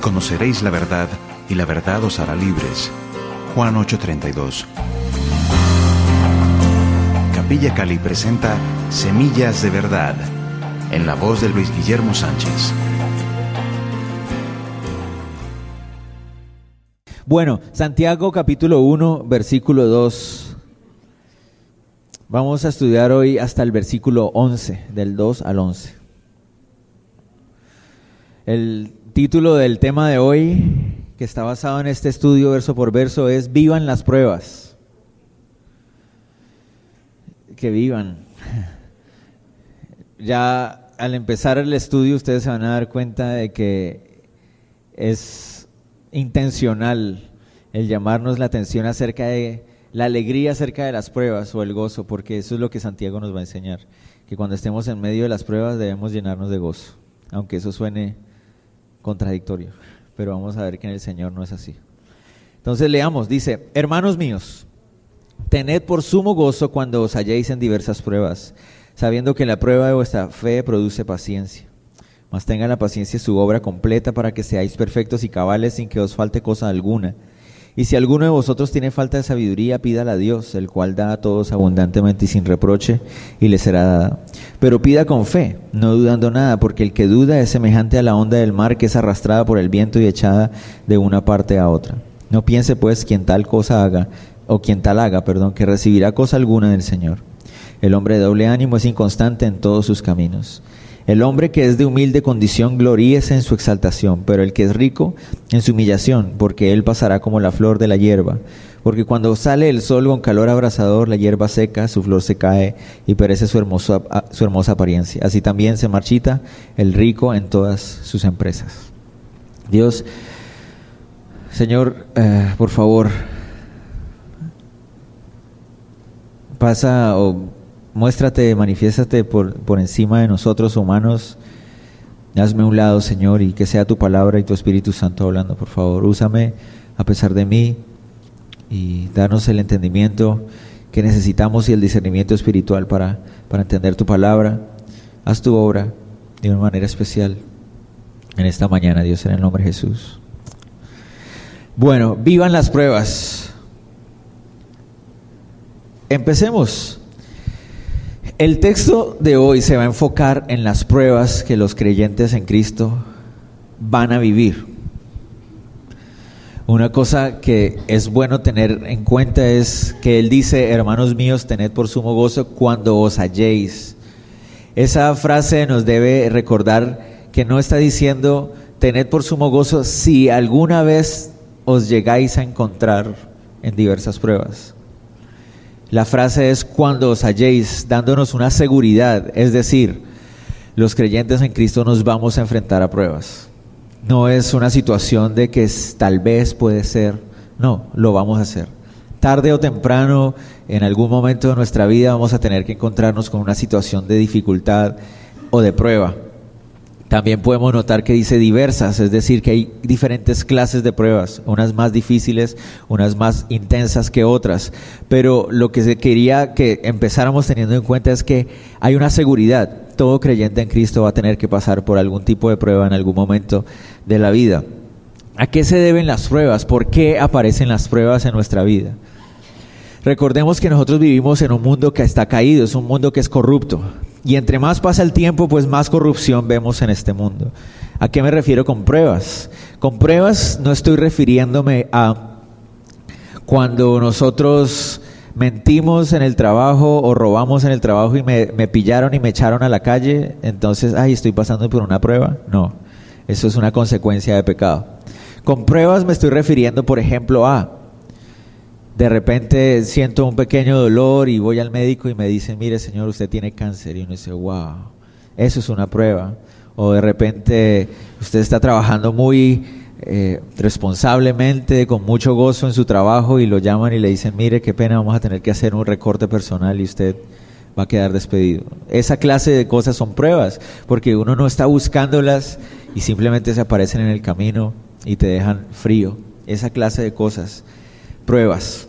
conoceréis la verdad, y la verdad os hará libres. Juan 8:32. Capilla Cali presenta Semillas de Verdad, en la voz de Luis Guillermo Sánchez. Bueno, Santiago capítulo 1, versículo 2. Vamos a estudiar hoy hasta el versículo 11, del 2 al 11. El título del tema de hoy, que está basado en este estudio verso por verso, es Vivan las pruebas. Que vivan. Ya al empezar el estudio ustedes se van a dar cuenta de que es intencional el llamarnos la atención acerca de la alegría acerca de las pruebas o el gozo, porque eso es lo que Santiago nos va a enseñar, que cuando estemos en medio de las pruebas debemos llenarnos de gozo, aunque eso suene contradictorio, pero vamos a ver que en el Señor no es así. Entonces leamos, dice: hermanos míos, tened por sumo gozo cuando os halléis en diversas pruebas, sabiendo que la prueba de vuestra fe produce paciencia. Mas tenga la paciencia su obra completa, para que seáis perfectos y cabales sin que os falte cosa alguna. Y si alguno de vosotros tiene falta de sabiduría, pídala a Dios, el cual da a todos abundantemente y sin reproche, y le será dada. Pero pida con fe, no dudando nada, porque el que duda es semejante a la onda del mar, que es arrastrada por el viento y echada de una parte a otra. No piense pues quien tal haga, que recibirá cosa alguna del Señor. El hombre de doble ánimo es inconstante en todos sus caminos. El hombre que es de humilde condición gloríese en su exaltación, pero el que es rico en su humillación, porque él pasará como la flor de la hierba. Porque cuando sale el sol con calor abrasador, la hierba seca, su flor se cae y perece su hermosa apariencia. Así también se marchita el rico en todas sus empresas. Dios, Señor, por favor, pasa muéstrate, manifiéstate por encima de nosotros humanos. Hazme un lado, Señor, y que sea tu palabra y tu Espíritu Santo hablando, por favor. Úsame a pesar de mí y danos el entendimiento que necesitamos y el discernimiento espiritual para entender tu palabra. Haz tu obra de una manera especial en esta mañana, Dios, en el nombre de Jesús. Bueno, vivan las pruebas. Empecemos. El texto de hoy se va a enfocar en las pruebas que los creyentes en Cristo van a vivir. Una cosa que es bueno tener en cuenta es que él dice: hermanos míos, tened por sumo gozo cuando os halléis. Esa frase nos debe recordar que no está diciendo tened por sumo gozo si alguna vez os llegáis a encontrar en diversas pruebas. La frase es cuando os halléis, dándonos una seguridad, es decir, los creyentes en Cristo nos vamos a enfrentar a pruebas. No es una situación de que tal vez puede ser, no, lo vamos a hacer. Tarde o temprano, en algún momento de nuestra vida vamos a tener que encontrarnos con una situación de dificultad o de prueba. También podemos notar que dice diversas, es decir, que hay diferentes clases de pruebas, unas más difíciles, unas más intensas que otras. Pero lo que se quería que empezáramos teniendo en cuenta es que hay una seguridad. Todo creyente en Cristo va a tener que pasar por algún tipo de prueba en algún momento de la vida. ¿A qué se deben las pruebas? ¿Por qué aparecen las pruebas en nuestra vida? Recordemos que nosotros vivimos en un mundo que está caído, es un mundo que es corrupto. Y entre más pasa el tiempo, pues más corrupción vemos en este mundo. ¿A qué me refiero con pruebas? Con pruebas no estoy refiriéndome a cuando nosotros mentimos en el trabajo o robamos en el trabajo y me pillaron y me echaron a la calle, entonces, estoy pasando por una prueba. No, eso es una consecuencia de pecado. Con pruebas me estoy refiriendo, por ejemplo, a de repente siento un pequeño dolor y voy al médico y me dicen: mire, señor, usted tiene cáncer. Y uno dice: wow, eso es una prueba. O de repente usted está trabajando muy responsablemente, con mucho gozo en su trabajo, y lo llaman y le dicen: mire, qué pena, vamos a tener que hacer un recorte personal y usted va a quedar despedido. Esa clase de cosas son pruebas, porque uno no está buscándolas y simplemente se aparecen en el camino y te dejan frío. Esa clase de cosas, pruebas.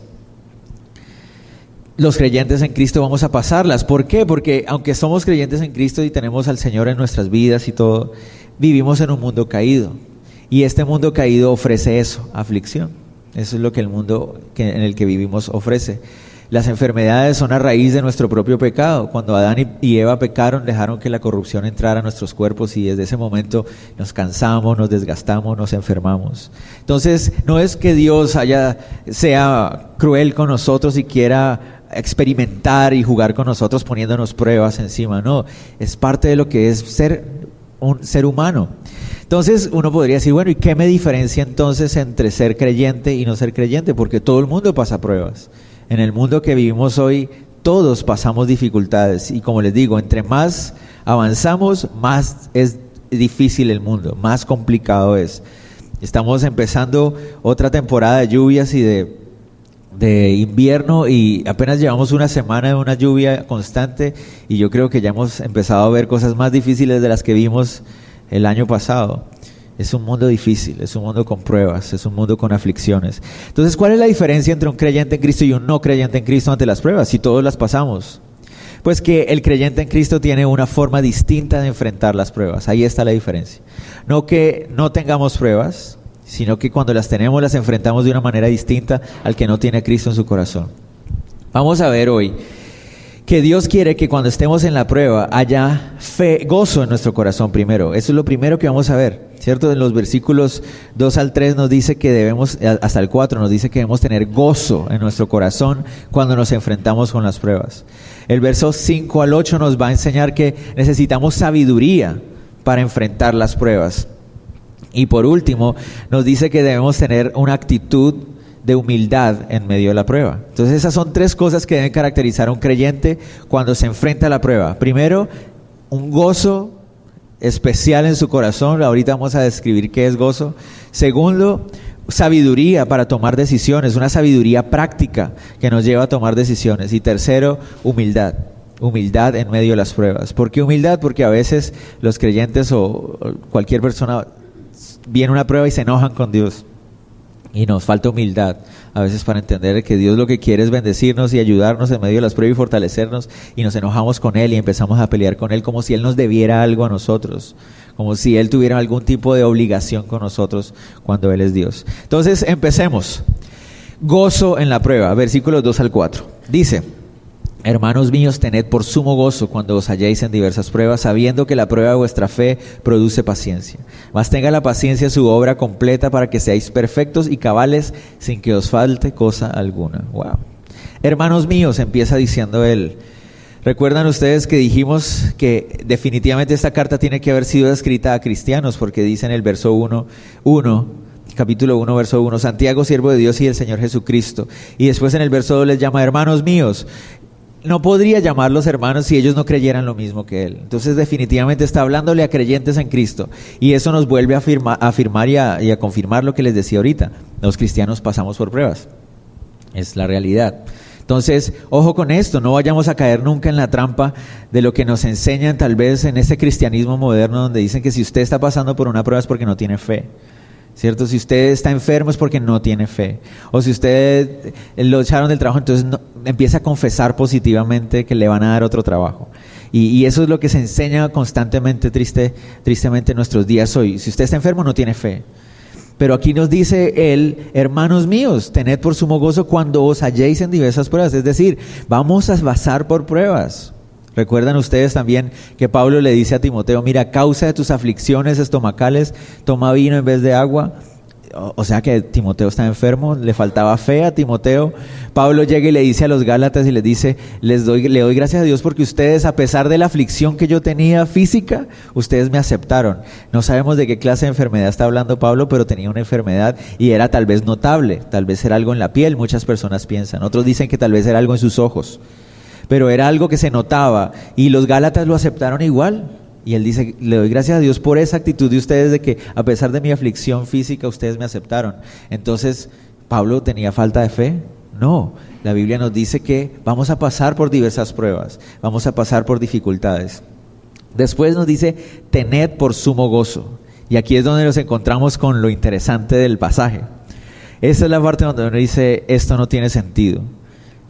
Los creyentes en Cristo vamos a pasarlas. ¿Por qué? Porque aunque somos creyentes en Cristo y tenemos al Señor en nuestras vidas y todo, vivimos en un mundo caído. Y este mundo caído ofrece eso, aflicción. Eso es lo que el mundo en el que vivimos ofrece. Las enfermedades son a raíz de nuestro propio pecado. Cuando Adán y Eva pecaron, dejaron que la corrupción entrara a nuestros cuerpos y desde ese momento nos cansamos, nos desgastamos, nos enfermamos. Entonces, no es que Dios sea cruel con nosotros y quiera experimentar y jugar con nosotros poniéndonos pruebas encima. No, es parte de lo que es ser un ser humano. Entonces uno podría decir, bueno, ¿y qué me diferencia entonces entre ser creyente y no ser creyente? Porque todo el mundo pasa pruebas. En el mundo que vivimos hoy, todos pasamos dificultades. Y como les digo, entre más avanzamos, más es difícil el mundo, más complicado es. Estamos empezando otra temporada de lluvias y de invierno y apenas llevamos una semana de una lluvia constante y yo creo que ya hemos empezado a ver cosas más difíciles de las que vimos el año pasado. Es un mundo difícil, es un mundo con pruebas, es un mundo con aflicciones. Entonces, ¿cuál es la diferencia entre un creyente en Cristo y un no creyente en Cristo ante las pruebas? Si todos las pasamos. Pues que el creyente en Cristo tiene una forma distinta de enfrentar las pruebas. Ahí está la diferencia. No que no tengamos pruebas, sino que cuando las tenemos las enfrentamos de una manera distinta al que no tiene a Cristo en su corazón. Vamos a ver hoy que Dios quiere que cuando estemos en la prueba haya fe, gozo en nuestro corazón primero. Eso es lo primero que vamos a ver, ¿cierto? En los versículos 2 al 3 nos dice que debemos, hasta el 4 nos dice que debemos tener gozo en nuestro corazón cuando nos enfrentamos con las pruebas. El verso 5 al 8 nos va a enseñar que necesitamos sabiduría para enfrentar las pruebas. Y por último, nos dice que debemos tener una actitud de humildad en medio de la prueba. Entonces esas son tres cosas que deben caracterizar a un creyente cuando se enfrenta a la prueba. Primero, un gozo especial en su corazón. Ahorita vamos a describir qué es gozo. Segundo, sabiduría para tomar decisiones, una sabiduría práctica que nos lleva a tomar decisiones. Y tercero, humildad. Humildad en medio de las pruebas. ¿Por qué humildad? Porque a veces los creyentes o cualquier persona viene una prueba y se enojan con Dios. Y nos falta humildad a veces para entender que Dios lo que quiere es bendecirnos y ayudarnos en medio de las pruebas y fortalecernos, y nos enojamos con Él y empezamos a pelear con Él como si Él nos debiera algo a nosotros, como si Él tuviera algún tipo de obligación con nosotros cuando Él es Dios. Entonces empecemos. Gozo en la prueba, versículos 2 al 4. Dice: hermanos míos, tened por sumo gozo cuando os halléis en diversas pruebas, sabiendo que la prueba de vuestra fe produce paciencia. Mas tenga la paciencia su obra completa para que seáis perfectos y cabales sin que os falte cosa alguna. Wow. Hermanos míos, empieza diciendo él. Recuerdan ustedes que dijimos que definitivamente esta carta tiene que haber sido escrita a cristianos, porque dice en el verso 1. Capítulo 1, verso 1, Santiago, siervo de Dios y del Señor Jesucristo. Y después en el verso 2 les llama hermanos míos. No podría llamarlos hermanos si ellos no creyeran lo mismo que él. Entonces definitivamente está hablándole a creyentes en Cristo. Y eso nos vuelve a afirmar y a confirmar lo que les decía ahorita. Los cristianos pasamos por pruebas. Es la realidad. Entonces, ojo con esto. No vayamos a caer nunca en la trampa de lo que nos enseñan tal vez en este cristianismo moderno, donde dicen que si usted está pasando por una prueba es porque no tiene fe. ¿Cierto? Si usted está enfermo es porque no tiene fe. O si usted lo echaron del trabajo, entonces empieza a confesar positivamente que le van a dar otro trabajo. Y eso es lo que se enseña constantemente, tristemente en nuestros días hoy. Si usted está enfermo, no tiene fe. Pero aquí nos dice él, hermanos míos, tened por sumo gozo cuando os halléis en diversas pruebas. Es decir, vamos a pasar por pruebas. Recuerdan ustedes también que Pablo le dice a Timoteo, mira, a causa de tus aflicciones estomacales, toma vino en vez de agua. O sea que Timoteo está enfermo, le faltaba fe a Timoteo. Pablo llega y le dice a los Gálatas y les dice, le doy gracias a Dios porque ustedes, a pesar de la aflicción que yo tenía física, ustedes me aceptaron. No sabemos de qué clase de enfermedad está hablando Pablo, pero tenía una enfermedad y era tal vez notable, tal vez era algo en la piel, muchas personas piensan. Otros dicen que tal vez era algo en sus ojos. Pero era algo que se notaba y los Gálatas lo aceptaron igual. Y él dice, le doy gracias a Dios por esa actitud de ustedes de que a pesar de mi aflicción física ustedes me aceptaron. Entonces, ¿Pablo tenía falta de fe? No, la Biblia nos dice que vamos a pasar por diversas pruebas, vamos a pasar por dificultades. Después nos dice, tened por sumo gozo. Y aquí es donde nos encontramos con lo interesante del pasaje. Esa es la parte donde nos dice, esto no tiene sentido.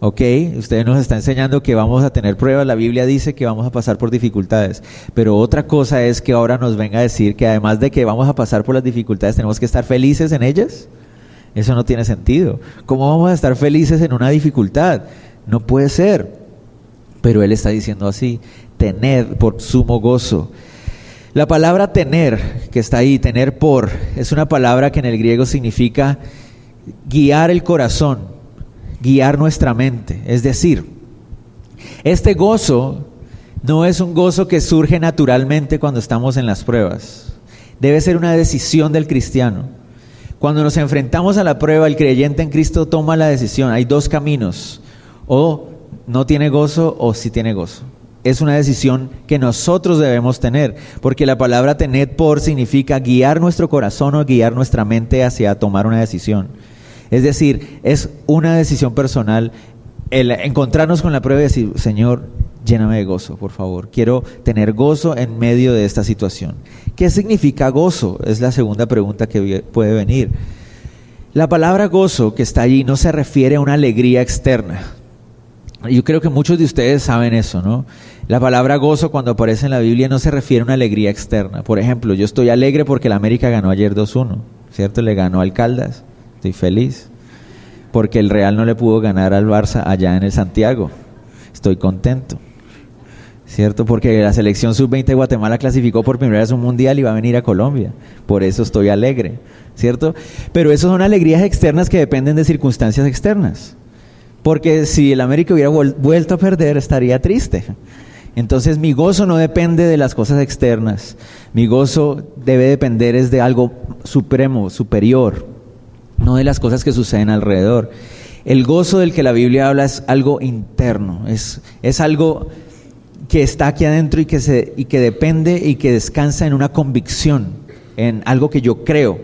Ok, usted nos está enseñando que vamos a tener pruebas, la Biblia dice que vamos a pasar por dificultades, pero otra cosa es que ahora nos venga a decir que además de que vamos a pasar por las dificultades, ¿tenemos que estar felices en ellas? Eso no tiene sentido. ¿Cómo vamos a estar felices en una dificultad? No puede ser. Pero él está diciendo así, tened por sumo gozo. La palabra tener, que está ahí, tener por, es una palabra que en el griego significa guiar el corazón, guiar nuestra mente. Es decir, este gozo no es un gozo que surge naturalmente cuando estamos en las pruebas. Debe ser una decisión del cristiano. Cuando nos enfrentamos a la prueba, el creyente en Cristo toma la decisión. Hay dos caminos, o no tiene gozo o sí tiene gozo. Es una decisión que nosotros debemos tener, porque la palabra tener por significa guiar nuestro corazón o guiar nuestra mente hacia tomar una decisión. Es decir, es una decisión personal el encontrarnos con la prueba y decir, Señor, lléname de gozo, por favor. Quiero tener gozo en medio de esta situación. ¿Qué significa gozo? Es la segunda pregunta que puede venir. La palabra gozo que está allí no se refiere a una alegría externa. Yo creo que muchos de ustedes saben eso, ¿no? La palabra gozo cuando aparece en la Biblia no se refiere a una alegría externa. Por ejemplo, yo estoy alegre porque el América ganó ayer 2-1, ¿cierto? Le ganó al Caldas, estoy feliz. Porque el Real no le pudo ganar al Barça allá en el Santiago, estoy contento. ¿Cierto? Porque la selección sub-20 de Guatemala clasificó por primera vez un mundial y va a venir a Colombia. Por eso estoy alegre. ¿Cierto? Pero esas son alegrías externas que dependen de circunstancias externas. Porque si el América hubiera vuelto a perder, estaría triste. Entonces mi gozo no depende de las cosas externas. Mi gozo debe depender es de algo supremo, superior. No de las cosas que suceden alrededor. El gozo del que la Biblia habla es algo interno. Es algo que está aquí adentro y que depende y que descansa en una convicción, en algo que yo creo,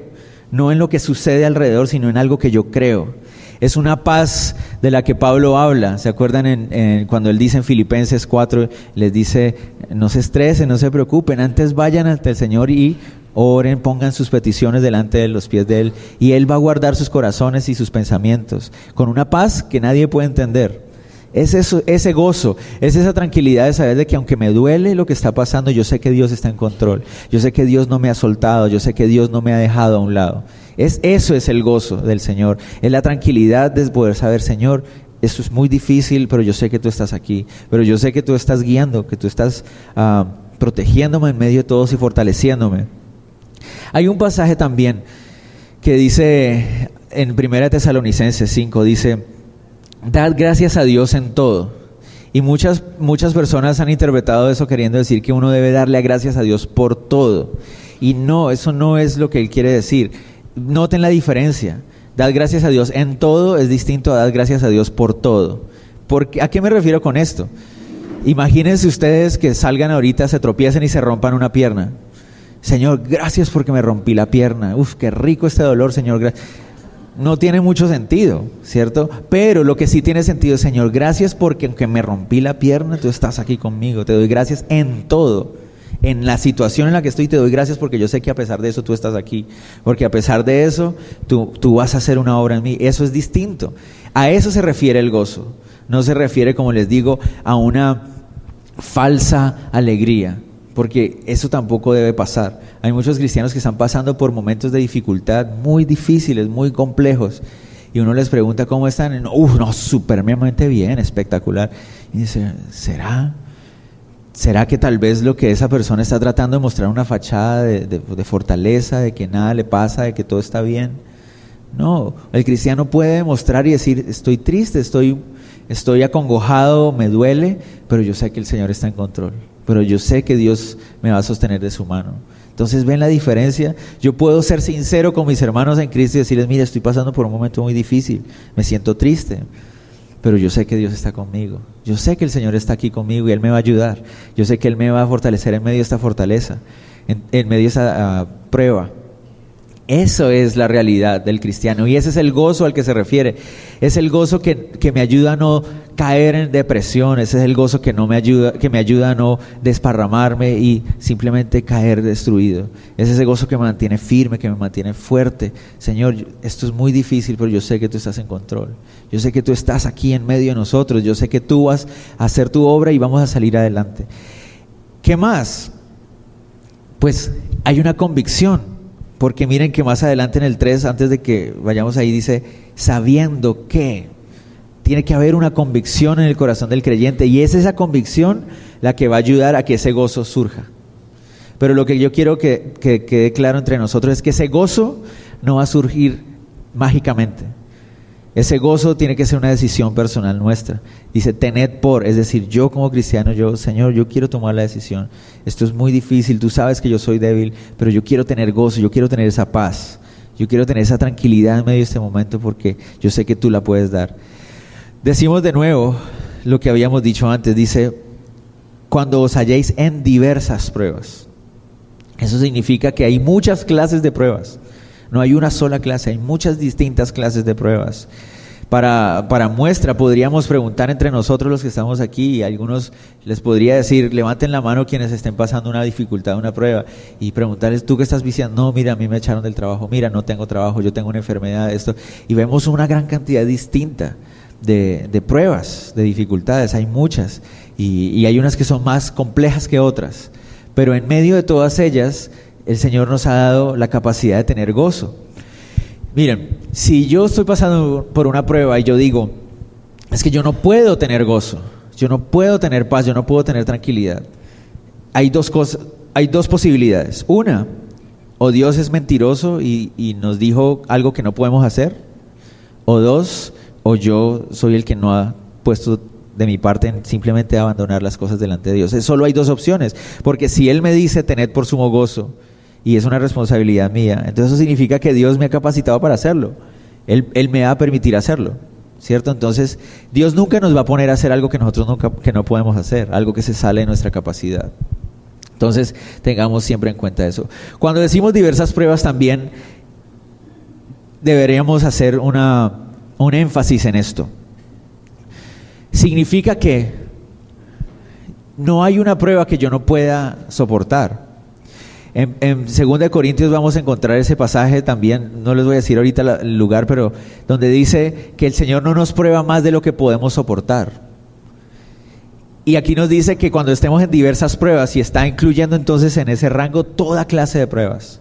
no en lo que sucede alrededor, sino en algo que yo creo. Es una paz de la que Pablo habla, ¿se acuerdan cuando él dice en Filipenses 4, les dice, no se estresen, no se preocupen, antes vayan ante el Señor y oren, pongan sus peticiones delante de los pies de Él, y Él va a guardar sus corazones y sus pensamientos, con una paz que nadie puede entender. Es eso, ese gozo, es esa tranquilidad de saber de que aunque me duele lo que está pasando, yo sé que Dios está en control, yo sé que Dios no me ha soltado, yo sé que Dios no me ha dejado a un lado. Eso es el gozo del Señor, es la tranquilidad de poder saber, Señor, esto es muy difícil, pero yo sé que tú estás aquí, pero yo sé que tú estás guiando, que tú estás protegiéndome en medio de todos y fortaleciéndome. Hay un pasaje también que dice en 1 Tesalonicenses 5, dice: dad gracias a Dios en todo. Y muchas personas han interpretado eso queriendo decir que uno debe darle gracias a Dios por todo. Y no, eso no es lo que él quiere decir. Noten la diferencia. Dad gracias a Dios en todo es distinto a dar gracias a Dios por todo. ¿A qué me refiero con esto? Imagínense ustedes que salgan ahorita, se tropiecen y se rompan una pierna. Señor, gracias porque me rompí la pierna. Uf, qué rico este dolor, Señor, gracias. No tiene mucho sentido, ¿cierto? Pero lo que sí tiene sentido, Señor, gracias porque aunque me rompí la pierna, tú estás aquí conmigo. Te doy gracias en todo. En la situación en la que estoy, te doy gracias porque yo sé que a pesar de eso tú estás aquí. Porque a pesar de eso, tú vas a hacer una obra en mí. Eso es distinto. A eso se refiere el gozo. No se refiere, como les digo, a una falsa alegría. Porque eso tampoco debe pasar. Hay muchos cristianos que están pasando por momentos de dificultad muy difíciles, muy complejos. Y uno les pregunta cómo están. No, supremamente bien, espectacular. Y dice, ¿será que tal vez lo que esa persona está tratando de mostrar una fachada de fortaleza, de que nada le pasa, de que todo está bien? No, el cristiano puede mostrar y decir, estoy triste, estoy acongojado, me duele, pero yo sé que el Señor está en control. Pero yo sé que Dios me va a sostener de su mano. Entonces, ¿ven la diferencia? Yo puedo ser sincero con mis hermanos en Cristo y decirles, mira, estoy pasando por un momento muy difícil, me siento triste, pero yo sé que Dios está conmigo. Yo sé que el Señor está aquí conmigo y Él me va a ayudar. Yo sé que Él me va a fortalecer en medio de esta fortaleza, en medio de esta prueba. Eso es la realidad del cristiano y ese es el gozo al que se refiere. Es el gozo que me ayuda a no caer en depresión. Ese es el gozo que no me ayuda, que me ayuda a no desparramarme y simplemente caer destruido. Es ese gozo que me mantiene firme, que me mantiene fuerte. Señor, esto es muy difícil, pero yo sé que tú estás en control. Yo sé que tú estás aquí en medio de nosotros. Yo sé que tú vas a hacer tu obra y vamos a salir adelante. ¿Qué más? Pues hay una convicción. Porque miren que más adelante en el 3, antes de que vayamos ahí, dice, sabiendo que tiene que haber una convicción en el corazón del creyente, y es esa convicción la que va a ayudar a que ese gozo surja. Pero lo que yo quiero que quede claro entre nosotros es que ese gozo no va a surgir mágicamente. Ese gozo tiene que ser una decisión personal nuestra. Dice, tened por, es decir, yo como cristiano, yo, Señor, yo quiero tomar la decisión. Esto es muy difícil, tú sabes que yo soy débil, pero yo quiero tener gozo, yo quiero tener esa paz, yo quiero tener esa tranquilidad en medio de este momento porque yo sé que tú la puedes dar. Decimos de nuevo lo que habíamos dicho antes, dice, cuando os halléis en diversas pruebas. Eso significa que hay muchas clases de pruebas. No hay una sola clase, hay muchas distintas clases de pruebas. Para muestra podríamos preguntar entre nosotros los que estamos aquí, y algunos les podría decir, levanten la mano quienes estén pasando una dificultad, una prueba, y preguntarles, ¿tú qué estás viciando? No, mira, a mí me echaron del trabajo, mira, no tengo trabajo, yo tengo una enfermedad, esto. Y vemos una gran cantidad distinta de pruebas, de dificultades, hay muchas, y hay unas que son más complejas que otras, pero en medio de todas ellas, el Señor nos ha dado la capacidad de tener gozo. Miren, si yo estoy pasando por una prueba y yo digo, es que yo no puedo tener gozo, yo no puedo tener paz, yo no puedo tener tranquilidad. Hay dos cosas, hay dos posibilidades. Una, o Dios es mentiroso y nos dijo algo que no podemos hacer. O dos, o yo soy el que no ha puesto de mi parte en simplemente abandonar las cosas delante de Dios. Solo hay dos opciones, porque si Él me dice, tened por sumo gozo, y es una responsabilidad mía, entonces eso significa que Dios me ha capacitado para hacerlo. Él me va a permitir hacerlo, ¿cierto? Entonces, Dios nunca nos va a poner a hacer algo que nosotros nunca, que no podemos hacer, algo que se sale de nuestra capacidad. Entonces, tengamos siempre en cuenta eso. Cuando decimos diversas pruebas, también deberíamos hacer un énfasis en esto. Significa que no hay una prueba que yo no pueda soportar. En 2 Corintios vamos a encontrar ese pasaje también, no les voy a decir ahorita el lugar, pero donde dice que el Señor no nos prueba más de lo que podemos soportar. Y aquí nos dice que cuando estemos en diversas pruebas, y está incluyendo entonces en ese rango toda clase de pruebas.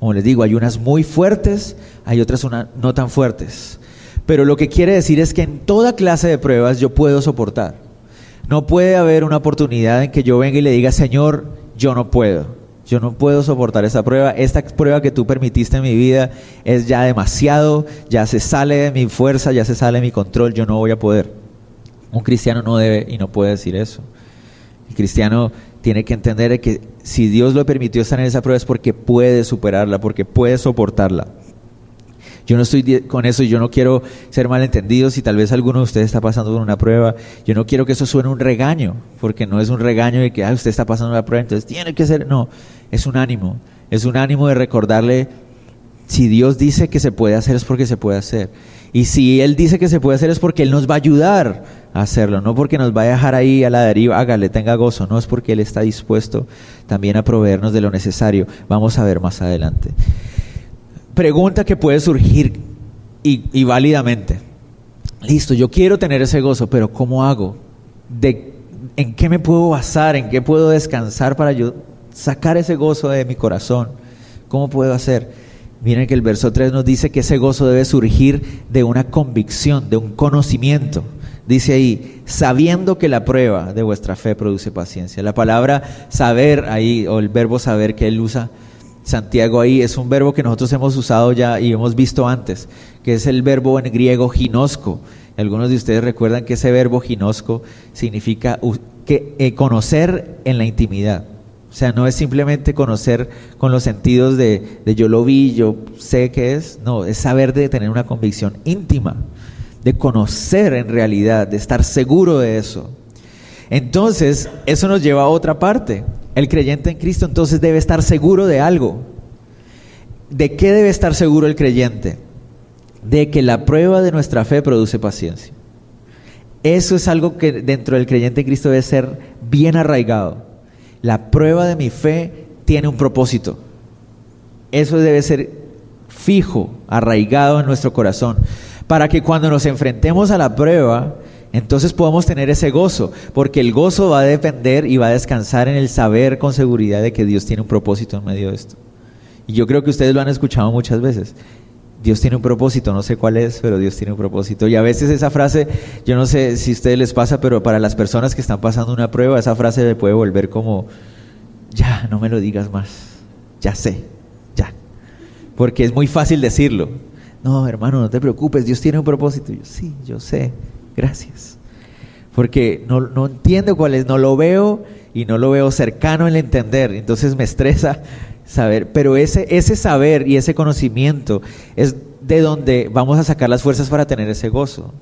Como les digo, hay unas muy fuertes, hay otras no tan fuertes. Pero lo que quiere decir es que en toda clase de pruebas yo puedo soportar. No puede haber una oportunidad en que yo venga y le diga, Señor, yo no puedo soportar esta prueba. Esta prueba que tú permitiste en mi vida es ya demasiado, ya se sale de mi fuerza, ya se sale de mi control, yo no voy a poder. Un cristiano no debe y no puede decir eso. El cristiano tiene que entender que si Dios lo permitió estar en esa prueba es porque puede superarla, porque puede soportarla. Yo no estoy con eso y yo no quiero ser malentendidos si tal vez alguno de ustedes está pasando por una prueba. Yo no quiero que eso suene un regaño, porque no es un regaño de que usted está pasando una prueba, entonces tiene que hacer. No, es un ánimo de recordarle, si Dios dice que se puede hacer es porque se puede hacer. Y si Él dice que se puede hacer es porque Él nos va a ayudar a hacerlo, no porque nos va a dejar ahí a la deriva, hágale, tenga gozo. No, es porque Él está dispuesto también a proveernos de lo necesario. Vamos a ver más adelante. Pregunta que puede surgir y válidamente. Listo, yo quiero tener ese gozo, pero ¿cómo hago? ¿En qué me puedo basar? ¿En qué puedo descansar para yo sacar ese gozo de mi corazón? ¿Cómo puedo hacer? Miren que el verso 3 nos dice que ese gozo debe surgir de una convicción, de un conocimiento. Dice ahí, sabiendo que la prueba de vuestra fe produce paciencia. La palabra saber ahí, o el verbo saber que él usa, Santiago ahí, es un verbo que nosotros hemos usado ya y hemos visto antes, que es el verbo en griego ginosko. Algunos de ustedes recuerdan que ese verbo ginosko significa conocer en la intimidad. O sea, no es simplemente conocer con los sentidos de yo lo vi, yo sé qué es. No, es saber, de tener una convicción íntima, de conocer en realidad, de estar seguro de eso. Entonces, eso nos lleva a otra parte. El creyente en Cristo entonces debe estar seguro de algo. ¿De qué debe estar seguro el creyente? De que la prueba de nuestra fe produce paciencia. Eso es algo que dentro del creyente en Cristo debe ser bien arraigado. La prueba de mi fe tiene un propósito. Eso debe ser fijo, arraigado en nuestro corazón, para que cuando nos enfrentemos a la prueba, entonces podamos tener ese gozo, porque el gozo va a depender y va a descansar en el saber con seguridad de que Dios tiene un propósito en medio de esto. Y yo creo que ustedes lo han escuchado muchas veces. Dios tiene un propósito, no sé cuál es, pero Dios tiene un propósito. Y a veces esa frase, yo no sé si a ustedes les pasa, pero para las personas que están pasando una prueba, esa frase le puede volver como, ya, no me lo digas más, ya sé, ya. Porque es muy fácil decirlo. No, hermano, no te preocupes, Dios tiene un propósito. Yo, sí, yo sé, gracias. Porque no entiendo cuál es, no lo veo y no lo veo cercano en el entender, entonces me estresa saber, pero ese saber y ese conocimiento es de donde vamos a sacar las fuerzas para tener ese gozo.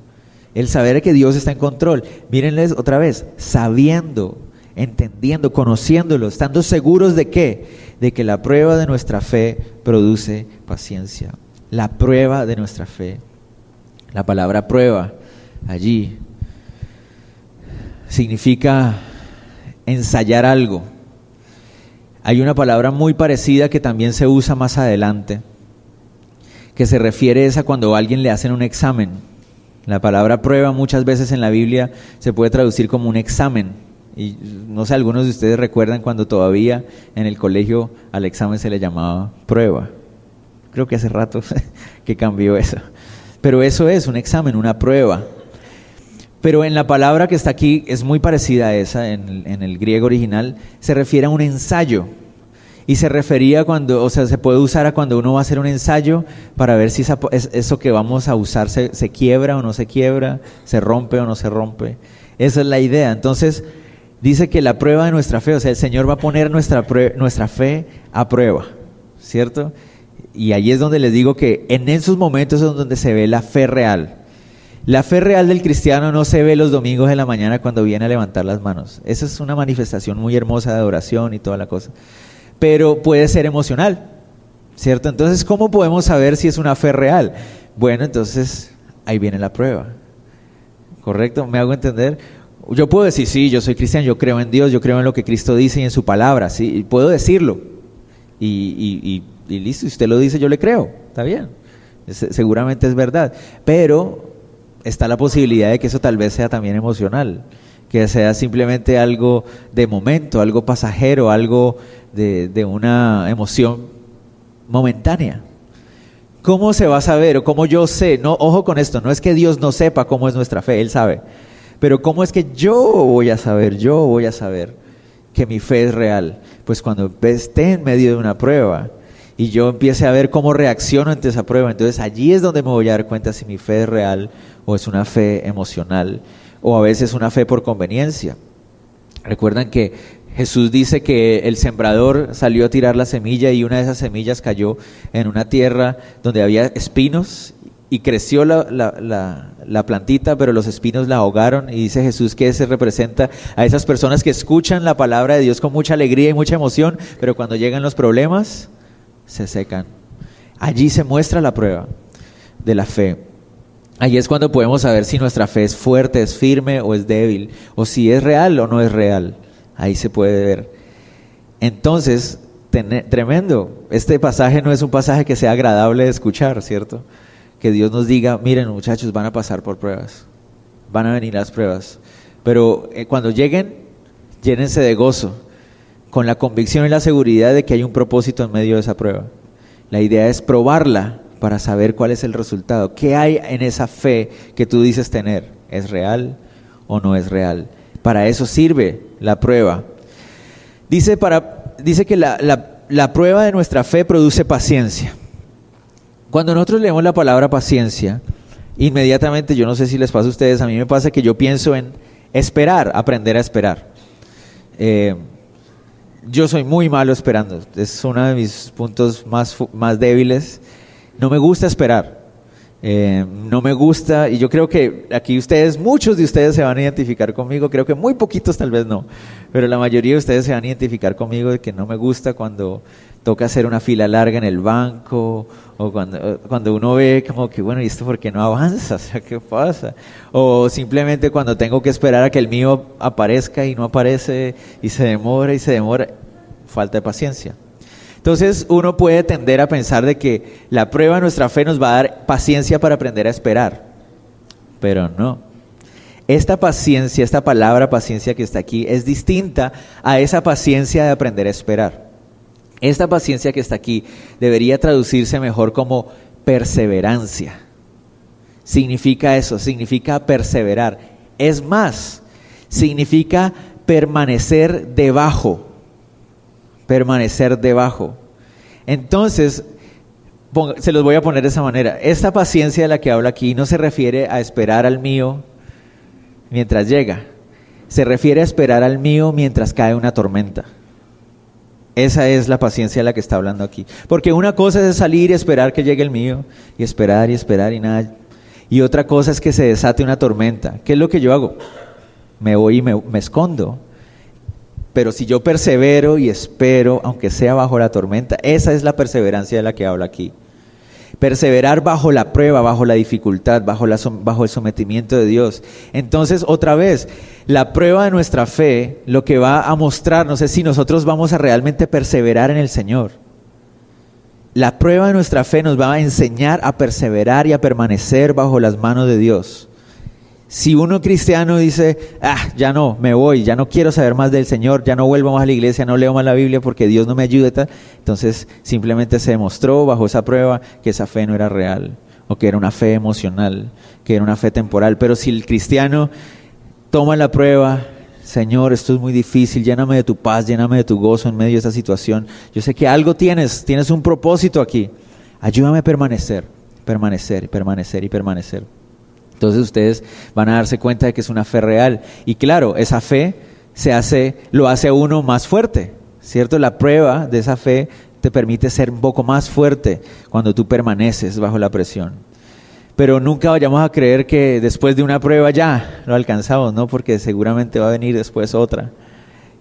El saber que Dios está en control. Mírenles otra vez, sabiendo, entendiendo, conociéndolo, estando seguros de qué, de que la prueba de nuestra fe produce paciencia. La prueba de nuestra fe. La palabra prueba allí significa ensayar algo. Hay una palabra muy parecida que también se usa más adelante, que se refiere a cuando a alguien le hacen un examen. La palabra prueba muchas veces en la Biblia se puede traducir como un examen. Y no sé, algunos de ustedes recuerdan cuando todavía en el colegio al examen se le llamaba prueba. Creo que hace rato que cambió eso. Pero eso es un examen, una prueba. Pero en la palabra que está aquí, es muy parecida a esa, en el griego original, se refiere a un ensayo. Y se refería se puede usar a cuando uno va a hacer un ensayo para ver si eso que vamos a usar se quiebra o no se quiebra, se rompe o no se rompe. Esa es la idea. Entonces, dice que la prueba de nuestra fe, el Señor va a poner nuestra fe a prueba, ¿cierto? Y ahí es donde les digo que en esos momentos es donde se ve la fe real. La fe real del cristiano no se ve los domingos de la mañana cuando viene a levantar las manos. Esa es una manifestación muy hermosa de adoración y toda la cosa. Pero puede ser emocional, ¿cierto? Entonces, ¿cómo podemos saber si es una fe real? Bueno, entonces, ahí viene la prueba. ¿Correcto? ¿Me hago entender? Yo puedo decir, sí, yo soy cristiano, yo creo en Dios, yo creo en lo que Cristo dice y en su palabra, ¿sí? Puedo decirlo. Y listo, si usted lo dice, yo le creo. Está bien. Seguramente es verdad. Pero está la posibilidad de que eso tal vez sea también emocional, que sea simplemente algo de momento, algo pasajero, algo de una emoción momentánea. ¿Cómo se va a saber o cómo yo sé? No, ojo con esto, no es que Dios no sepa cómo es nuestra fe, Él sabe. Pero ¿cómo es que yo voy a saber que mi fe es real? Pues cuando esté en medio de una prueba y yo empiece a ver cómo reacciono ante esa prueba, entonces allí es donde me voy a dar cuenta si mi fe es real o es una fe emocional, o a veces una fe por conveniencia. Recuerdan que Jesús dice que el sembrador salió a tirar la semilla y una de esas semillas cayó en una tierra donde había espinos y creció la plantita, pero los espinos la ahogaron, y dice Jesús que ese representa a esas personas que escuchan la palabra de Dios con mucha alegría y mucha emoción, pero cuando llegan los problemas se secan. Allí se muestra la prueba de la fe. Allí es cuando podemos saber si nuestra fe es fuerte, es firme o es débil, o si es real o no es real. Ahí se puede ver. Entonces, tremendo. Este pasaje no es un pasaje que sea agradable de escuchar, ¿cierto? Que Dios nos diga, miren muchachos, van a pasar por pruebas. Van a venir las pruebas. Pero cuando lleguen, llénense de gozo, con la convicción y la seguridad de que hay un propósito en medio de esa prueba. La idea es probarla para saber cuál es el resultado. ¿Qué hay en esa fe que tú dices tener? ¿Es real o no es real? Para eso sirve la prueba. Dice que la prueba de nuestra fe produce paciencia. Cuando nosotros leemos la palabra paciencia, inmediatamente, yo no sé si les pasa a ustedes, a mí me pasa que yo pienso en esperar, aprender a esperar. Yo soy muy malo esperando, es uno de mis puntos más débiles. No me gusta esperar. No me gusta, y yo creo que aquí ustedes, muchos de ustedes se van a identificar conmigo, creo que muy poquitos tal vez no, pero la mayoría de ustedes se van a identificar conmigo de que no me gusta cuando toca hacer una fila larga en el banco, o cuando uno ve como que bueno, ¿y esto por qué no avanza? O sea, ¿qué pasa? O simplemente cuando tengo que esperar a que el mío aparezca y no aparece, y se demora y se demora, falta de paciencia. Entonces uno puede tender a pensar de que la prueba de nuestra fe nos va a dar paciencia para aprender a esperar, pero no. Esta paciencia, esta palabra paciencia que está aquí es distinta a esa paciencia de aprender a esperar. Esta paciencia que está aquí debería traducirse mejor como perseverancia. Significa eso, significa perseverar. Es más, significa permanecer debajo. Permanecer debajo. Entonces, se los voy a poner de esa manera. Esta paciencia de la que hablo aquí no se refiere a esperar al mío mientras llega. Se refiere a esperar al mío mientras cae una tormenta. Esa es la paciencia de la que está hablando aquí. Porque una cosa es salir y esperar que llegue el mío, y esperar y esperar y nada. Y otra cosa es que se desate una tormenta. ¿Qué es lo que yo hago? Me voy y me escondo. Pero si yo persevero y espero, aunque sea bajo la tormenta, esa es la perseverancia de la que habla aquí. Perseverar bajo la prueba, bajo la dificultad, bajo el sometimiento de Dios. Entonces, otra vez, la prueba de nuestra fe, lo que va a mostrarnos es si nosotros vamos a realmente perseverar en el Señor. La prueba de nuestra fe nos va a enseñar a perseverar y a permanecer bajo las manos de Dios. Si uno cristiano dice, ya no, me voy, ya no quiero saber más del Señor, ya no vuelvo más a la iglesia, no leo más la Biblia porque Dios no me ayuda, tal, entonces simplemente se demostró bajo esa prueba que esa fe no era real, o que era una fe emocional, que era una fe temporal. Pero si el cristiano toma la prueba, Señor, esto es muy difícil, lléname de tu paz, lléname de tu gozo en medio de esta situación, yo sé que algo tienes un propósito aquí, ayúdame a permanecer. Entonces ustedes van a darse cuenta de que es una fe real. Y claro, esa fe lo hace uno más fuerte, ¿cierto? La prueba de esa fe te permite ser un poco más fuerte cuando tú permaneces bajo la presión. Pero nunca vayamos a creer que después de una prueba ya lo alcanzamos, ¿no? Porque seguramente va a venir después otra.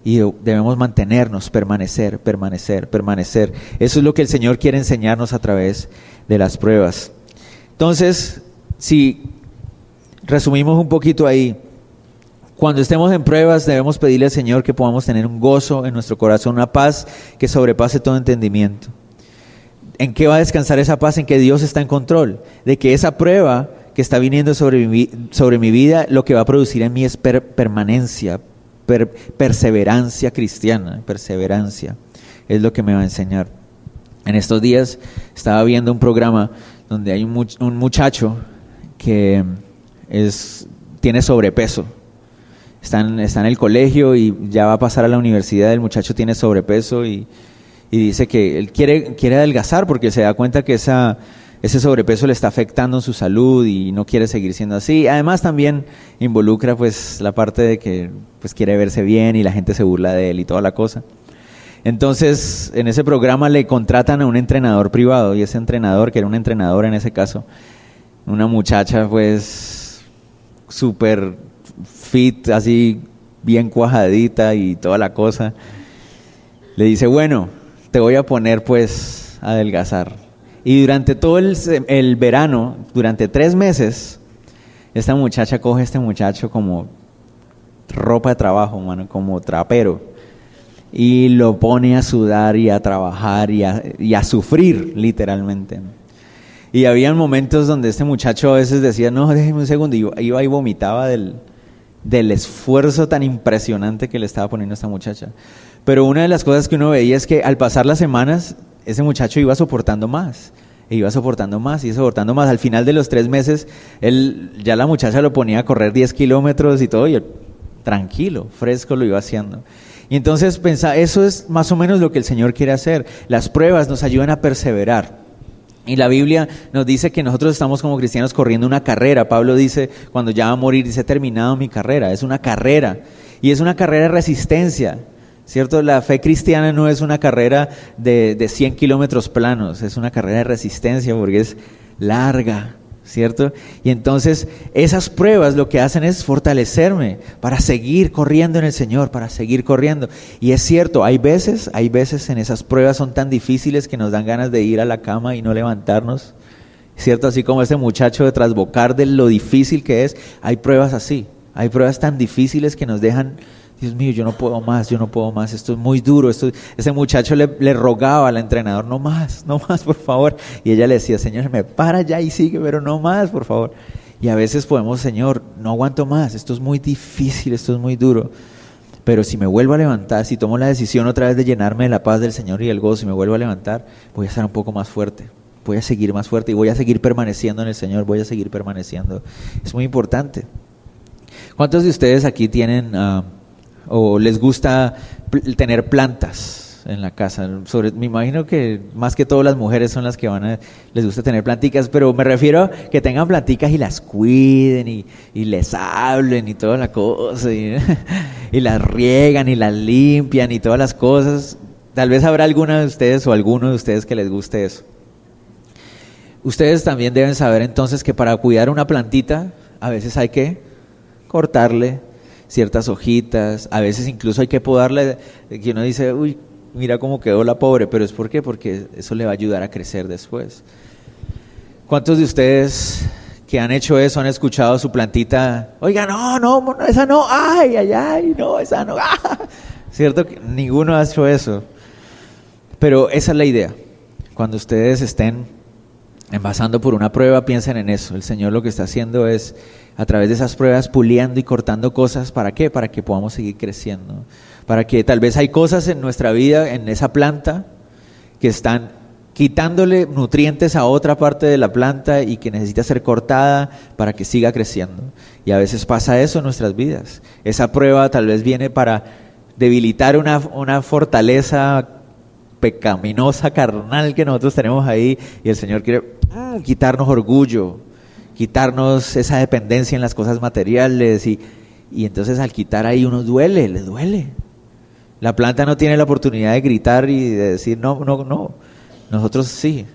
Y debemos mantenernos, permanecer. Eso es lo que el Señor quiere enseñarnos a través de las pruebas. Entonces, si resumimos un poquito ahí, cuando estemos en pruebas debemos pedirle al Señor que podamos tener un gozo en nuestro corazón, una paz que sobrepase todo entendimiento. ¿En qué va a descansar esa paz? En que Dios está en control, de que esa prueba que está viniendo sobre mi vida, lo que va a producir en mí es perseverancia cristiana, perseverancia, es lo que me va a enseñar. En estos días estaba viendo un programa donde hay un muchacho que tiene sobrepeso, está en el colegio y ya va a pasar a la universidad, el muchacho tiene sobrepeso y dice que él quiere adelgazar porque se da cuenta que ese sobrepeso le está afectando en su salud y no quiere seguir siendo así. Además también involucra pues la parte de que pues quiere verse bien y la gente se burla de él y toda la cosa. Entonces en ese programa le contratan a un entrenador privado y ese entrenador, que era una entrenadora en ese caso, una muchacha pues súper fit, así bien cuajadita y toda la cosa, le dice, bueno, te voy a poner pues a adelgazar. Y durante todo el verano, durante 3 meses, esta muchacha coge a este muchacho como ropa de trabajo, mano, como trapero, y lo pone a sudar y a trabajar y a sufrir literalmente, ¿no? Y había momentos donde este muchacho a veces decía, no, déjeme un segundo, y iba y vomitaba del esfuerzo tan impresionante que le estaba poniendo a esta muchacha. Pero una de las cosas que uno veía es que al pasar las semanas, ese muchacho iba soportando más. Al final de los 3 meses, ya la muchacha lo ponía a correr 10 kilómetros y todo, y tranquilo, fresco lo iba haciendo. Y entonces pensaba, eso es más o menos lo que el Señor quiere hacer. Las pruebas nos ayudan a perseverar. Y la Biblia nos dice que nosotros estamos como cristianos corriendo una carrera. Pablo dice, cuando ya va a morir, dice, he terminado mi carrera. Es una carrera. Y es una carrera de resistencia, ¿cierto? La fe cristiana no es una carrera de 100 kilómetros planos. Es una carrera de resistencia porque es larga, ¿cierto? Y entonces esas pruebas lo que hacen es fortalecerme para seguir corriendo en el Señor, para seguir corriendo. Y es cierto, hay veces en esas pruebas son tan difíciles que nos dan ganas de ir a la cama y no levantarnos, ¿cierto? Así como este muchacho de Trasbocar, de lo difícil que es, hay pruebas así, hay pruebas tan difíciles que nos dejan... Dios mío, yo no puedo más, esto es muy duro. Ese muchacho le rogaba al entrenador, no más, por favor. Y ella le decía, Señor, me para ya y sigue, pero no más, por favor. Y a veces podemos, Señor, no aguanto más, esto es muy difícil, esto es muy duro. Pero si me vuelvo a levantar, si tomo la decisión otra vez de llenarme de la paz del Señor y el gozo, si me vuelvo a levantar, voy a estar un poco más fuerte. Voy a seguir más fuerte y voy a seguir permaneciendo en el Señor, voy a seguir permaneciendo. Es muy importante. ¿Cuántos de ustedes aquí tienen... o les gusta tener plantas en la casa? Me imagino que más que todo las mujeres son las que les gusta tener planticas, pero me refiero a que tengan planticas y las cuiden y les hablen y toda la cosa y las riegan y las limpian y todas las cosas. Tal vez habrá alguna de ustedes o alguno de ustedes que les guste eso. Ustedes también deben saber entonces que para cuidar una plantita a veces hay que cortarle ciertas hojitas, a veces incluso hay que podarla, que uno dice, uy, mira cómo quedó la pobre, pero ¿es por qué? Porque eso le va a ayudar a crecer después. ¿Cuántos de ustedes que han hecho eso han escuchado a su plantita, oiga, no, esa no, ay, no, esa no, ah? ¿Cierto? Ninguno ha hecho eso, pero esa es la idea. Cuando ustedes estén pasando por una prueba, piensen en eso. El Señor lo que está haciendo es, a través de esas pruebas, puliendo y cortando cosas. ¿Para qué? Para que podamos seguir creciendo. Para que tal vez hay cosas en nuestra vida, en esa planta, que están quitándole nutrientes a otra parte de la planta y que necesita ser cortada para que siga creciendo. Y a veces pasa eso en nuestras vidas. Esa prueba tal vez viene para debilitar una fortaleza pecaminosa, carnal, que nosotros tenemos ahí. Y el Señor quiere quitarnos orgullo, quitarnos esa dependencia en las cosas materiales y entonces al quitar ahí uno duele, le duele. La planta no tiene la oportunidad de gritar y de decir no, nosotros sí,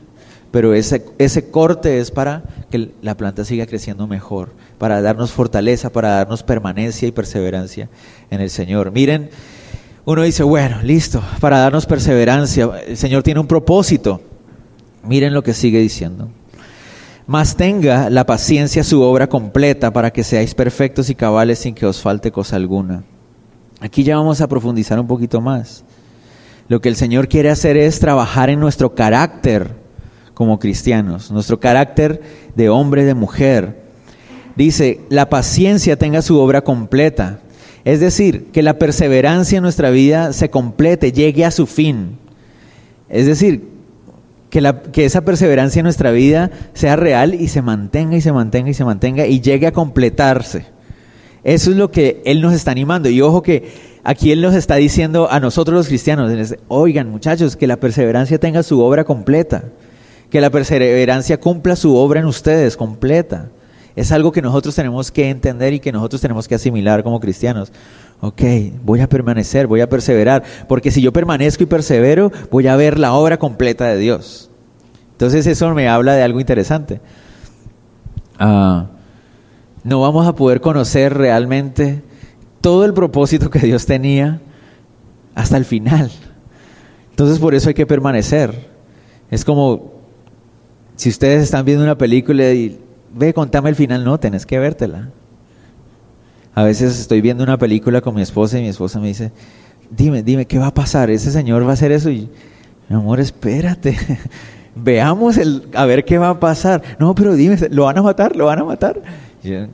pero ese corte es para que la planta siga creciendo mejor, para darnos fortaleza, para darnos permanencia y perseverancia en el Señor. Miren, uno dice, bueno, listo, para darnos perseverancia, el Señor tiene un propósito. Miren lo que sigue diciendo. Mas tenga la paciencia su obra completa para que seáis perfectos y cabales sin que os falte cosa alguna. Aquí ya vamos a profundizar un poquito más. Lo que el Señor quiere hacer es trabajar en nuestro carácter como cristianos, nuestro carácter de hombre, de mujer. Dice, la paciencia tenga su obra completa. Es decir, que la perseverancia en nuestra vida se complete, llegue a su fin. Es decir, que esa perseverancia en nuestra vida sea real y se mantenga y se mantenga y se mantenga y llegue a completarse. Eso es lo que Él nos está animando. Y ojo que aquí Él nos está diciendo a nosotros los cristianos, oigan muchachos, que la perseverancia tenga su obra completa, que la perseverancia cumpla su obra en ustedes, completa. Es algo que nosotros tenemos que entender y que nosotros tenemos que asimilar como cristianos. Ok, voy a permanecer, voy a perseverar, porque si yo permanezco y persevero, voy a ver la obra completa de Dios. Entonces eso me habla de algo interesante. No vamos a poder conocer realmente todo el propósito que Dios tenía hasta el final. Entonces por eso hay que permanecer. Es como si ustedes están viendo una película y ve, contame el final, no, tenés que vértela. A veces estoy viendo una película con mi esposa y mi esposa me dice, dime, ¿qué va a pasar? ¿Ese señor va a hacer eso? Y, mi amor, espérate, veamos a ver qué va a pasar. No, pero dime, ¿lo van a matar? Yo,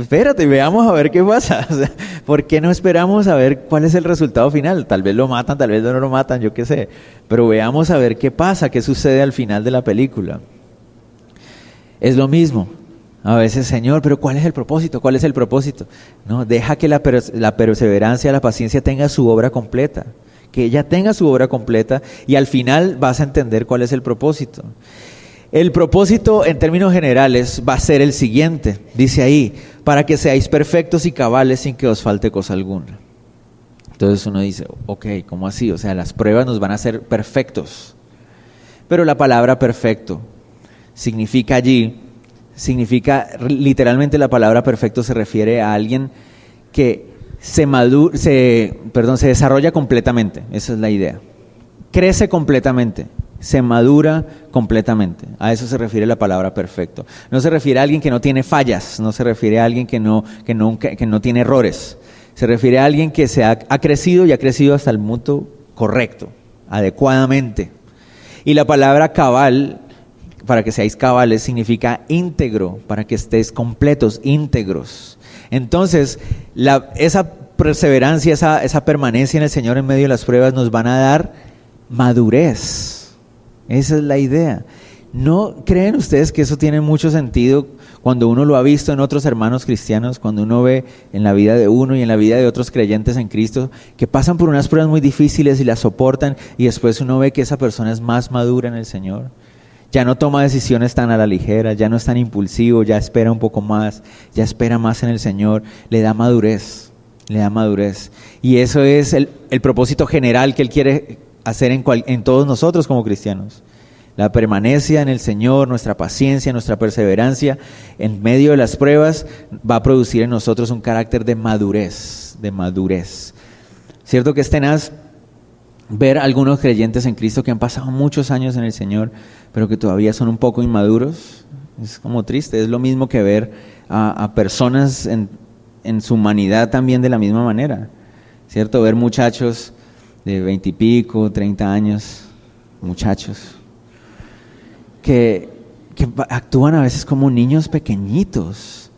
espérate, veamos a ver qué pasa. O sea, ¿por qué no esperamos a ver cuál es el resultado final? Tal vez lo matan, tal vez no lo matan, yo qué sé. Pero veamos a ver qué pasa, qué sucede al final de la película. Es lo mismo. A veces, Señor, pero ¿cuál es el propósito? ¿Cuál es el propósito? No, deja que la perseverancia, la paciencia tenga su obra completa. Que ella tenga su obra completa y al final vas a entender cuál es el propósito. El propósito, en términos generales, va a ser el siguiente. Dice ahí, para que seáis perfectos y cabales sin que os falte cosa alguna. Entonces uno dice, ok, ¿cómo así? O sea, las pruebas nos van a hacer perfectos. Pero la palabra perfecto significa allí significa, literalmente la palabra perfecto se refiere a alguien que se desarrolla completamente, esa es la idea. Crece completamente, se madura completamente, a eso se refiere la palabra perfecto. No se refiere a alguien que no tiene fallas, no se refiere a alguien que no tiene errores, se refiere a alguien que ha crecido y ha crecido hasta el punto correcto, adecuadamente. Y la palabra cabal, para que seáis cabales, significa íntegro, para que estéis completos, íntegros. Entonces, esa perseverancia, esa permanencia en el Señor en medio de las pruebas nos van a dar madurez. Esa es la idea. ¿No creen ustedes que eso tiene mucho sentido cuando uno lo ha visto en otros hermanos cristianos, cuando uno ve en la vida de uno y en la vida de otros creyentes en Cristo, que pasan por unas pruebas muy difíciles y las soportan, y después uno ve que esa persona es más madura en el Señor? Ya no toma decisiones tan a la ligera, ya no es tan impulsivo, ya espera un poco más, ya espera más en el Señor, le da madurez, le da madurez. Y eso es el propósito general que Él quiere hacer en todos nosotros como cristianos. La permanencia en el Señor, nuestra paciencia, nuestra perseverancia en medio de las pruebas va a producir en nosotros un carácter de madurez, de madurez. ¿Cierto que es tenaz ver algunos creyentes en Cristo que han pasado muchos años en el Señor, pero que todavía son un poco inmaduros? Es como triste, es lo mismo que ver a personas en su humanidad también de la misma manera, ¿cierto? Ver muchachos de 20 y pico, 30 años, muchachos que actúan a veces como niños pequeñitos,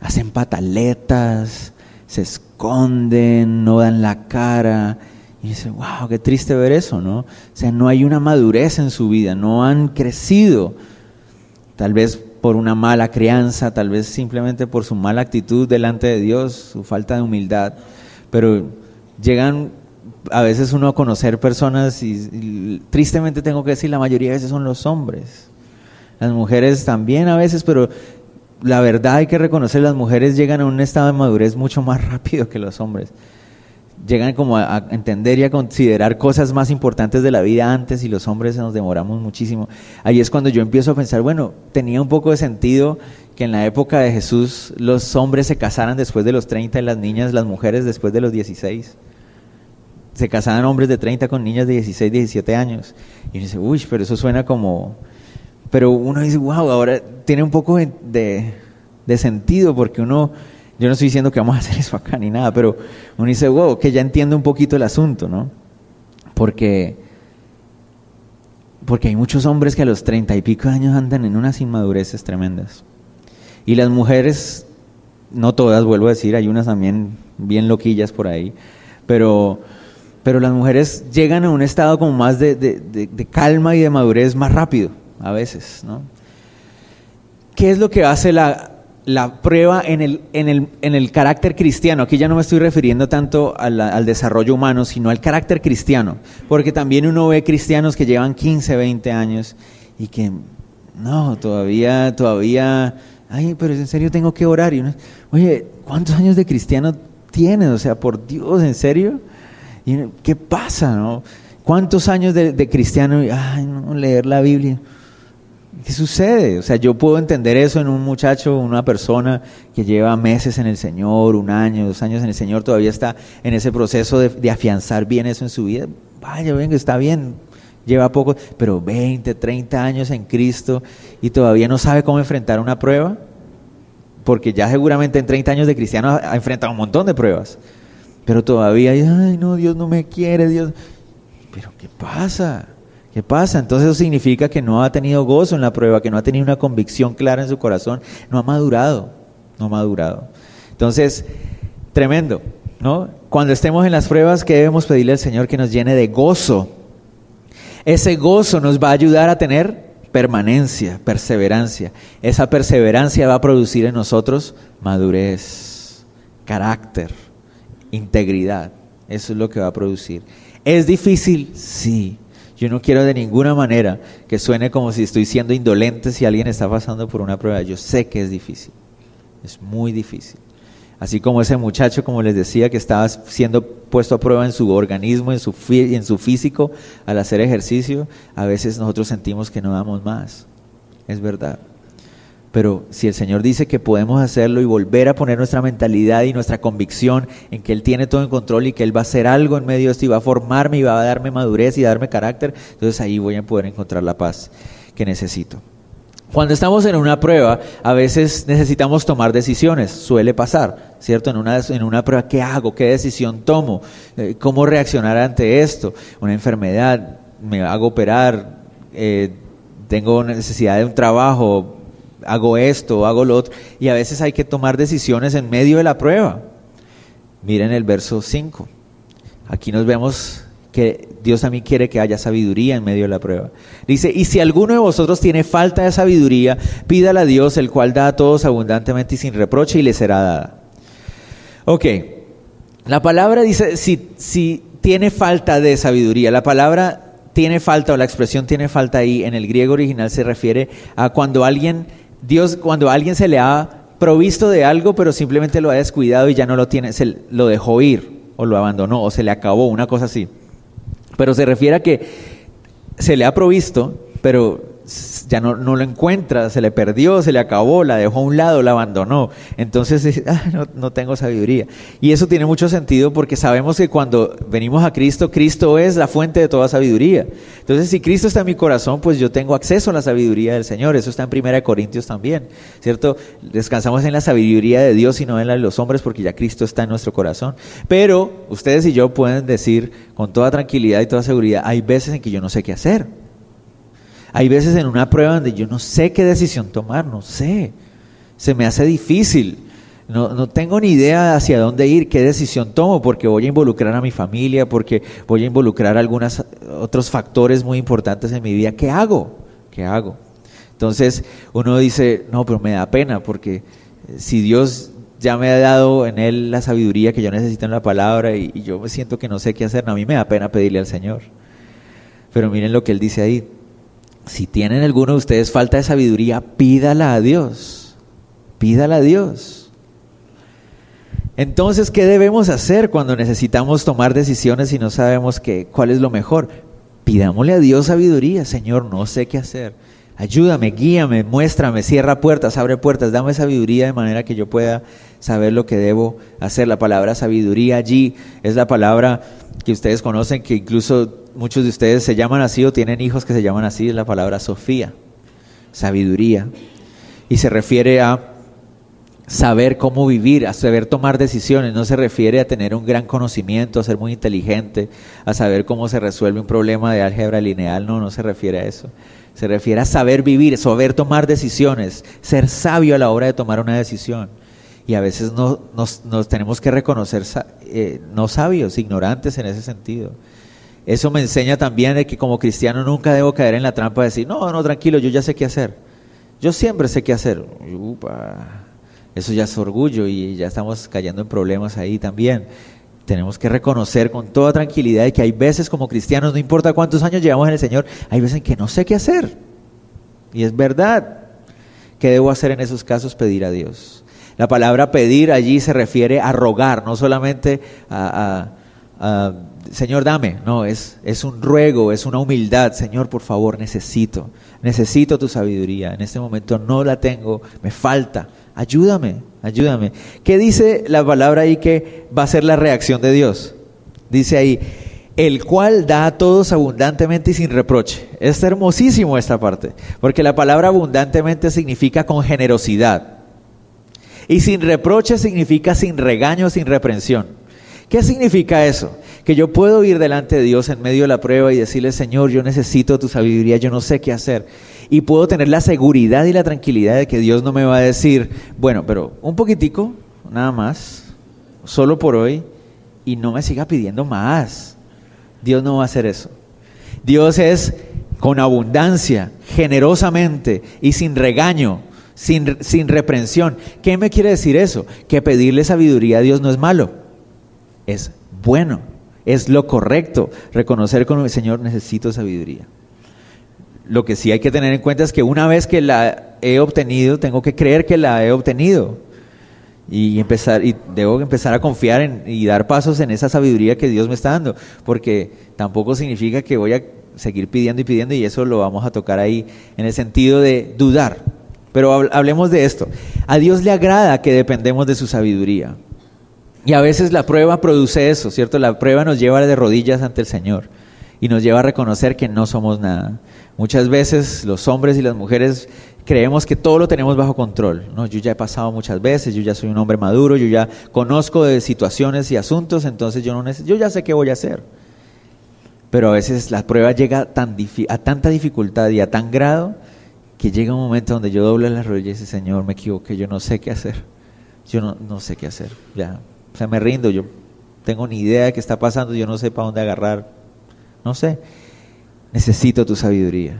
hacen pataletas, se esconden, no dan la cara. Y dice, wow, qué triste ver eso, ¿no? O sea, no hay una madurez en su vida, no han crecido. Tal vez por una mala crianza, tal vez simplemente por su mala actitud delante de Dios, su falta de humildad. Pero llegan a veces uno a conocer personas y tristemente tengo que decir, la mayoría de veces son los hombres. Las mujeres también a veces, pero la verdad hay que reconocer, las mujeres llegan a un estado de madurez mucho más rápido que los hombres. Llegan como a entender y a considerar cosas más importantes de la vida antes, y los hombres nos demoramos muchísimo. Ahí es cuando yo empiezo a pensar, bueno, tenía un poco de sentido que en la época de Jesús los hombres se casaran después de los 30 y las niñas, las mujeres después de los 16. Se casaban hombres de 30 con niñas de 16, 17 años. Y uno dice, uy, pero eso suena como... Pero uno dice, wow, ahora tiene un poco de sentido, porque uno... Yo no estoy diciendo que vamos a hacer eso acá ni nada, pero uno dice, wow, que ya entiendo un poquito el asunto, ¿no? Porque hay muchos hombres que a los 30 y pico de años andan en unas inmadureces tremendas. Y las mujeres, no todas, vuelvo a decir, hay unas también bien loquillas por ahí, pero las mujeres llegan a un estado como más de calma y de madurez más rápido, a veces, ¿no? ¿Qué es lo que hace la prueba en el carácter cristiano? Aquí ya no me estoy refiriendo tanto al desarrollo humano, sino al carácter cristiano, porque también uno ve cristianos que llevan 15, 20 años y que no, todavía, ay, pero en serio tengo que orar. Y uno, oye, ¿cuántos años de cristiano tienes? O sea, por Dios, ¿en serio? Y uno, ¿qué pasa, no? ¿Cuántos años de cristiano? Y, ay, no, leer la Biblia. ¿Qué sucede? O sea, yo puedo entender eso en un muchacho, una persona que lleva meses en el Señor, un año, 2 años en el Señor, todavía está en ese proceso de afianzar bien eso en su vida. Vaya, venga, está bien, lleva poco, pero 20, 30 años en Cristo y todavía no sabe cómo enfrentar una prueba, porque ya seguramente en 30 años de cristiano ha enfrentado un montón de pruebas, pero todavía, ay no, Dios no me quiere, Dios, pero ¿qué pasa? ¿Qué pasa? Entonces eso significa que no ha tenido gozo en la prueba, que no ha tenido una convicción clara en su corazón, no ha madurado. Entonces, tremendo, ¿no? Cuando estemos en las pruebas, ¿qué debemos pedirle al Señor? Que nos llene de gozo. Ese gozo nos va a ayudar a tener permanencia, perseverancia. Esa perseverancia va a producir en nosotros madurez, carácter, integridad. Eso es lo que va a producir. ¿Es difícil? Sí. Yo no quiero de ninguna manera que suene como si estoy siendo indolente si alguien está pasando por una prueba. Yo sé que es difícil, es muy difícil. Así como ese muchacho, como les decía, que estaba siendo puesto a prueba en su organismo, en su físico, al hacer ejercicio, a veces nosotros sentimos que no damos más. Es verdad. Pero si el Señor dice que podemos hacerlo y volver a poner nuestra mentalidad y nuestra convicción en que Él tiene todo en control y que Él va a hacer algo en medio de esto y va a formarme y va a darme madurez y darme carácter, entonces ahí voy a poder encontrar la paz que necesito. Cuando estamos en una prueba, a veces necesitamos tomar decisiones, suele pasar, ¿cierto? En una prueba, ¿qué hago? ¿Qué decisión tomo? ¿Cómo reaccionar ante esto? Una enfermedad, me hago operar, tengo necesidad de un trabajo, hago esto, hago lo otro, y a veces hay que tomar decisiones en medio de la prueba. Miren el verso 5, aquí nos vemos que Dios también quiere que haya sabiduría en medio de la prueba. Dice, y si alguno de vosotros tiene falta de sabiduría, pídala a Dios, el cual da a todos abundantemente y sin reproche, y le será dada. Ok, la palabra dice, si tiene falta de sabiduría, la palabra tiene falta o la expresión tiene falta ahí en el griego original se refiere a cuando a alguien se le ha provisto de algo, pero simplemente lo ha descuidado y ya no lo tiene, se lo dejó ir o lo abandonó o se le acabó, una cosa así. Pero se refiere a que se le ha provisto, pero ya no lo encuentra, se le perdió, se le acabó, la dejó a un lado, la abandonó. Entonces, no tengo sabiduría. Y eso tiene mucho sentido porque sabemos que cuando venimos a Cristo, Cristo es la fuente de toda sabiduría. Entonces, si Cristo está en mi corazón, pues yo tengo acceso a la sabiduría del Señor. Eso está en 1 Corintios también, ¿cierto? Descansamos en la sabiduría de Dios y no en la de los hombres porque ya Cristo está en nuestro corazón. Pero ustedes y yo pueden decir con toda tranquilidad y toda seguridad, hay veces en que yo no sé qué hacer. Hay veces en una prueba donde yo no sé qué decisión tomar, no sé, se me hace difícil, no tengo ni idea hacia dónde ir, qué decisión tomo, porque voy a involucrar a mi familia, porque voy a involucrar algunos otros factores muy importantes en mi vida. ¿Qué hago? Entonces uno dice, no, pero me da pena, porque si Dios ya me ha dado en Él la sabiduría que yo necesito en la palabra y yo me siento que no sé qué hacer, a mí me da pena pedirle al Señor. Pero miren lo que Él dice ahí. Si tienen alguno de ustedes falta de sabiduría, pídala a Dios. Entonces, ¿qué debemos hacer cuando necesitamos tomar decisiones y no sabemos cuál es lo mejor? Pidámosle a Dios sabiduría. Señor, no sé qué hacer, ayúdame, guíame, muéstrame, cierra puertas, abre puertas, dame sabiduría de manera que yo pueda saber lo que debo hacer. La palabra sabiduría allí es la palabra que ustedes conocen, que incluso muchos de ustedes se llaman así o tienen hijos que se llaman así, es la palabra Sofía, sabiduría, y se refiere a saber cómo vivir, a saber tomar decisiones. No se refiere a tener un gran conocimiento, a ser muy inteligente, a saber cómo se resuelve un problema de álgebra lineal, no se refiere a eso. Se refiere a saber vivir, saber tomar decisiones, ser sabio a la hora de tomar una decisión. Y a veces nos tenemos que reconocer no sabios, ignorantes en ese sentido. Eso me enseña también de que como cristiano nunca debo caer en la trampa de decir, no, tranquilo, yo ya sé qué hacer. Yo siempre sé qué hacer. Upa. Eso ya es orgullo y ya estamos cayendo en problemas ahí también. Tenemos que reconocer con toda tranquilidad que hay veces como cristianos, no importa cuántos años llevamos en el Señor, hay veces en que no sé qué hacer. Y es verdad. ¿Qué debo hacer en esos casos? Pedir a Dios. La palabra pedir allí se refiere a rogar, no solamente a Señor, dame. No, es un ruego, es una humildad. Señor, por favor, necesito tu sabiduría. En este momento no la tengo, me falta. Ayúdame. ¿Qué dice la palabra ahí que va a ser la reacción de Dios? Dice ahí, el cual da a todos abundantemente y sin reproche. Es hermosísimo esta parte, porque la palabra abundantemente significa con generosidad. Y sin reproche significa sin regaño, sin reprensión. ¿Qué significa eso? Que yo puedo ir delante de Dios en medio de la prueba y decirle, Señor, yo necesito tu sabiduría, yo no sé qué hacer. Y puedo tener la seguridad y la tranquilidad de que Dios no me va a decir, bueno, pero un poquitico, nada más, solo por hoy, y no me siga pidiendo más. Dios no va a hacer eso. Dios es con abundancia, generosamente y sin regaño, sin reprensión. ¿Qué me quiere decir eso? Que pedirle sabiduría a Dios no es malo. Es bueno, es lo correcto reconocer con el Señor, necesito sabiduría. Lo que sí hay que tener en cuenta es que una vez que la he obtenido, tengo que creer que la he obtenido y debo empezar a confiar y dar pasos en esa sabiduría que Dios me está dando, porque tampoco significa que voy a seguir pidiendo y eso lo vamos a tocar ahí en el sentido de dudar. Pero hablemos de esto. A Dios le agrada que dependemos de su sabiduría. Y a veces la prueba produce eso, ¿cierto? La prueba nos lleva de rodillas ante el Señor y nos lleva a reconocer que no somos nada. Muchas veces los hombres y las mujeres creemos que todo lo tenemos bajo control. No, yo ya he pasado muchas veces, yo ya soy un hombre maduro, yo ya conozco de situaciones y asuntos, entonces yo ya sé qué voy a hacer. Pero a veces la prueba llega a tanta dificultad y a tan grado que llega un momento donde yo doblo las rodillas y dice, Señor, me equivoqué, yo no sé qué hacer. Yo no sé qué hacer, ya. O sea, me rindo, yo tengo ni idea de qué está pasando, yo no sé para dónde agarrar, no sé. Necesito tu sabiduría.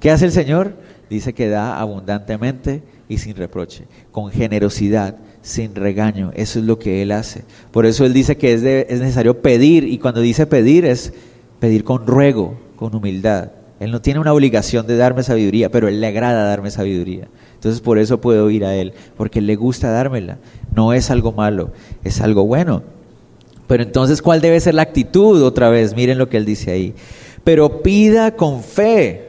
¿Qué hace el Señor? Dice que da abundantemente y sin reproche, con generosidad, sin regaño. Eso es lo que Él hace. Por eso Él dice que es necesario pedir, y cuando dice pedir es pedir con ruego, con humildad. Él no tiene una obligación de darme sabiduría, pero Él le agrada darme sabiduría. Entonces por eso puedo ir a Él, porque Él le gusta dármela. No es algo malo, es algo bueno. Pero entonces, ¿cuál debe ser la actitud? Otra vez, miren lo que Él dice ahí. Pero pida con fe,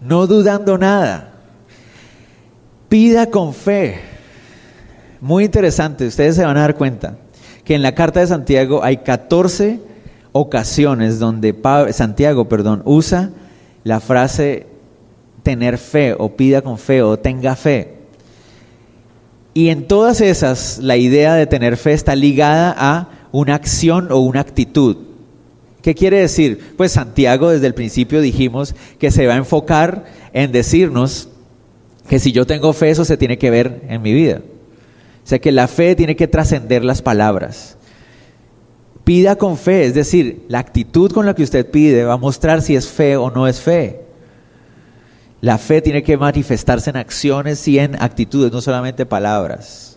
no dudando nada. Pida con fe. Muy interesante, ustedes se van a dar cuenta que en la carta de Santiago hay 14 ocasiones donde Santiago usa la frase tener fe, o pida con fe, o tenga fe. Y en todas esas, la idea de tener fe está ligada a una acción o una actitud. ¿Qué quiere decir? Pues Santiago, desde el principio dijimos que se va a enfocar en decirnos que si yo tengo fe, eso se tiene que ver en mi vida. O sea, que la fe tiene que trascender las palabras. Pida con fe, es decir, la actitud con la que usted pide va a mostrar si es fe o no es fe. La fe tiene que manifestarse en acciones y en actitudes, no solamente palabras.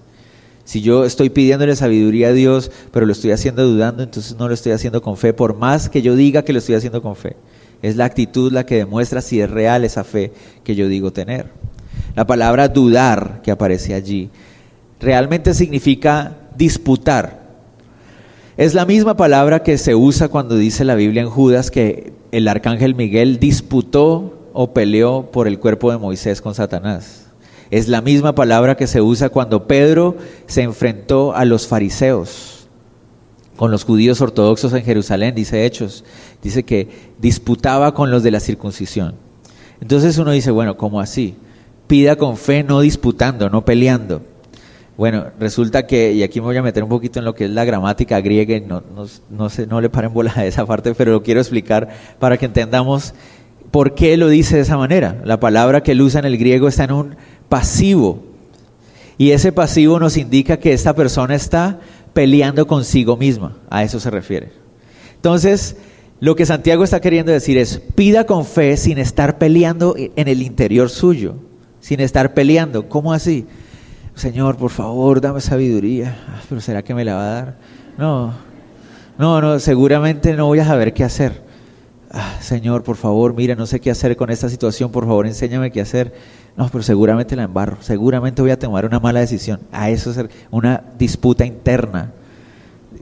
Si yo estoy pidiéndole sabiduría a Dios, pero lo estoy haciendo dudando, entonces no lo estoy haciendo con fe, por más que yo diga que lo estoy haciendo con fe. Es la actitud la que demuestra si es real esa fe que yo digo tener. La palabra dudar que aparece allí, realmente significa disputar. Es la misma palabra que se usa cuando dice la Biblia en Judas que el arcángel Miguel disputó o peleó por el cuerpo de Moisés con Satanás. Es la misma palabra que se usa cuando Pedro se enfrentó a los fariseos con los judíos ortodoxos en Jerusalén, dice Hechos. Dice que disputaba con los de la circuncisión. Entonces uno dice, bueno, ¿cómo así? Pida con fe, no disputando, no peleando. Bueno, resulta que, y aquí me voy a meter un poquito en lo que es la gramática griega, y no le paren bola a esa parte, pero lo quiero explicar para que entendamos por qué lo dice de esa manera. La palabra que él usa en el griego está en un pasivo, y ese pasivo nos indica que esta persona está peleando consigo misma, a eso se refiere. Entonces, lo que Santiago está queriendo decir es, pida con fe sin estar peleando en el interior suyo, sin estar peleando. ¿Cómo así? Señor, por favor, dame sabiduría. ¿Pero será que me la va a dar? No, seguramente no voy a saber qué hacer. Señor, por favor, mira, no sé qué hacer con esta situación, por favor, enséñame qué hacer. No, pero seguramente la embarro, seguramente voy a tomar una mala decisión. A eso es una disputa interna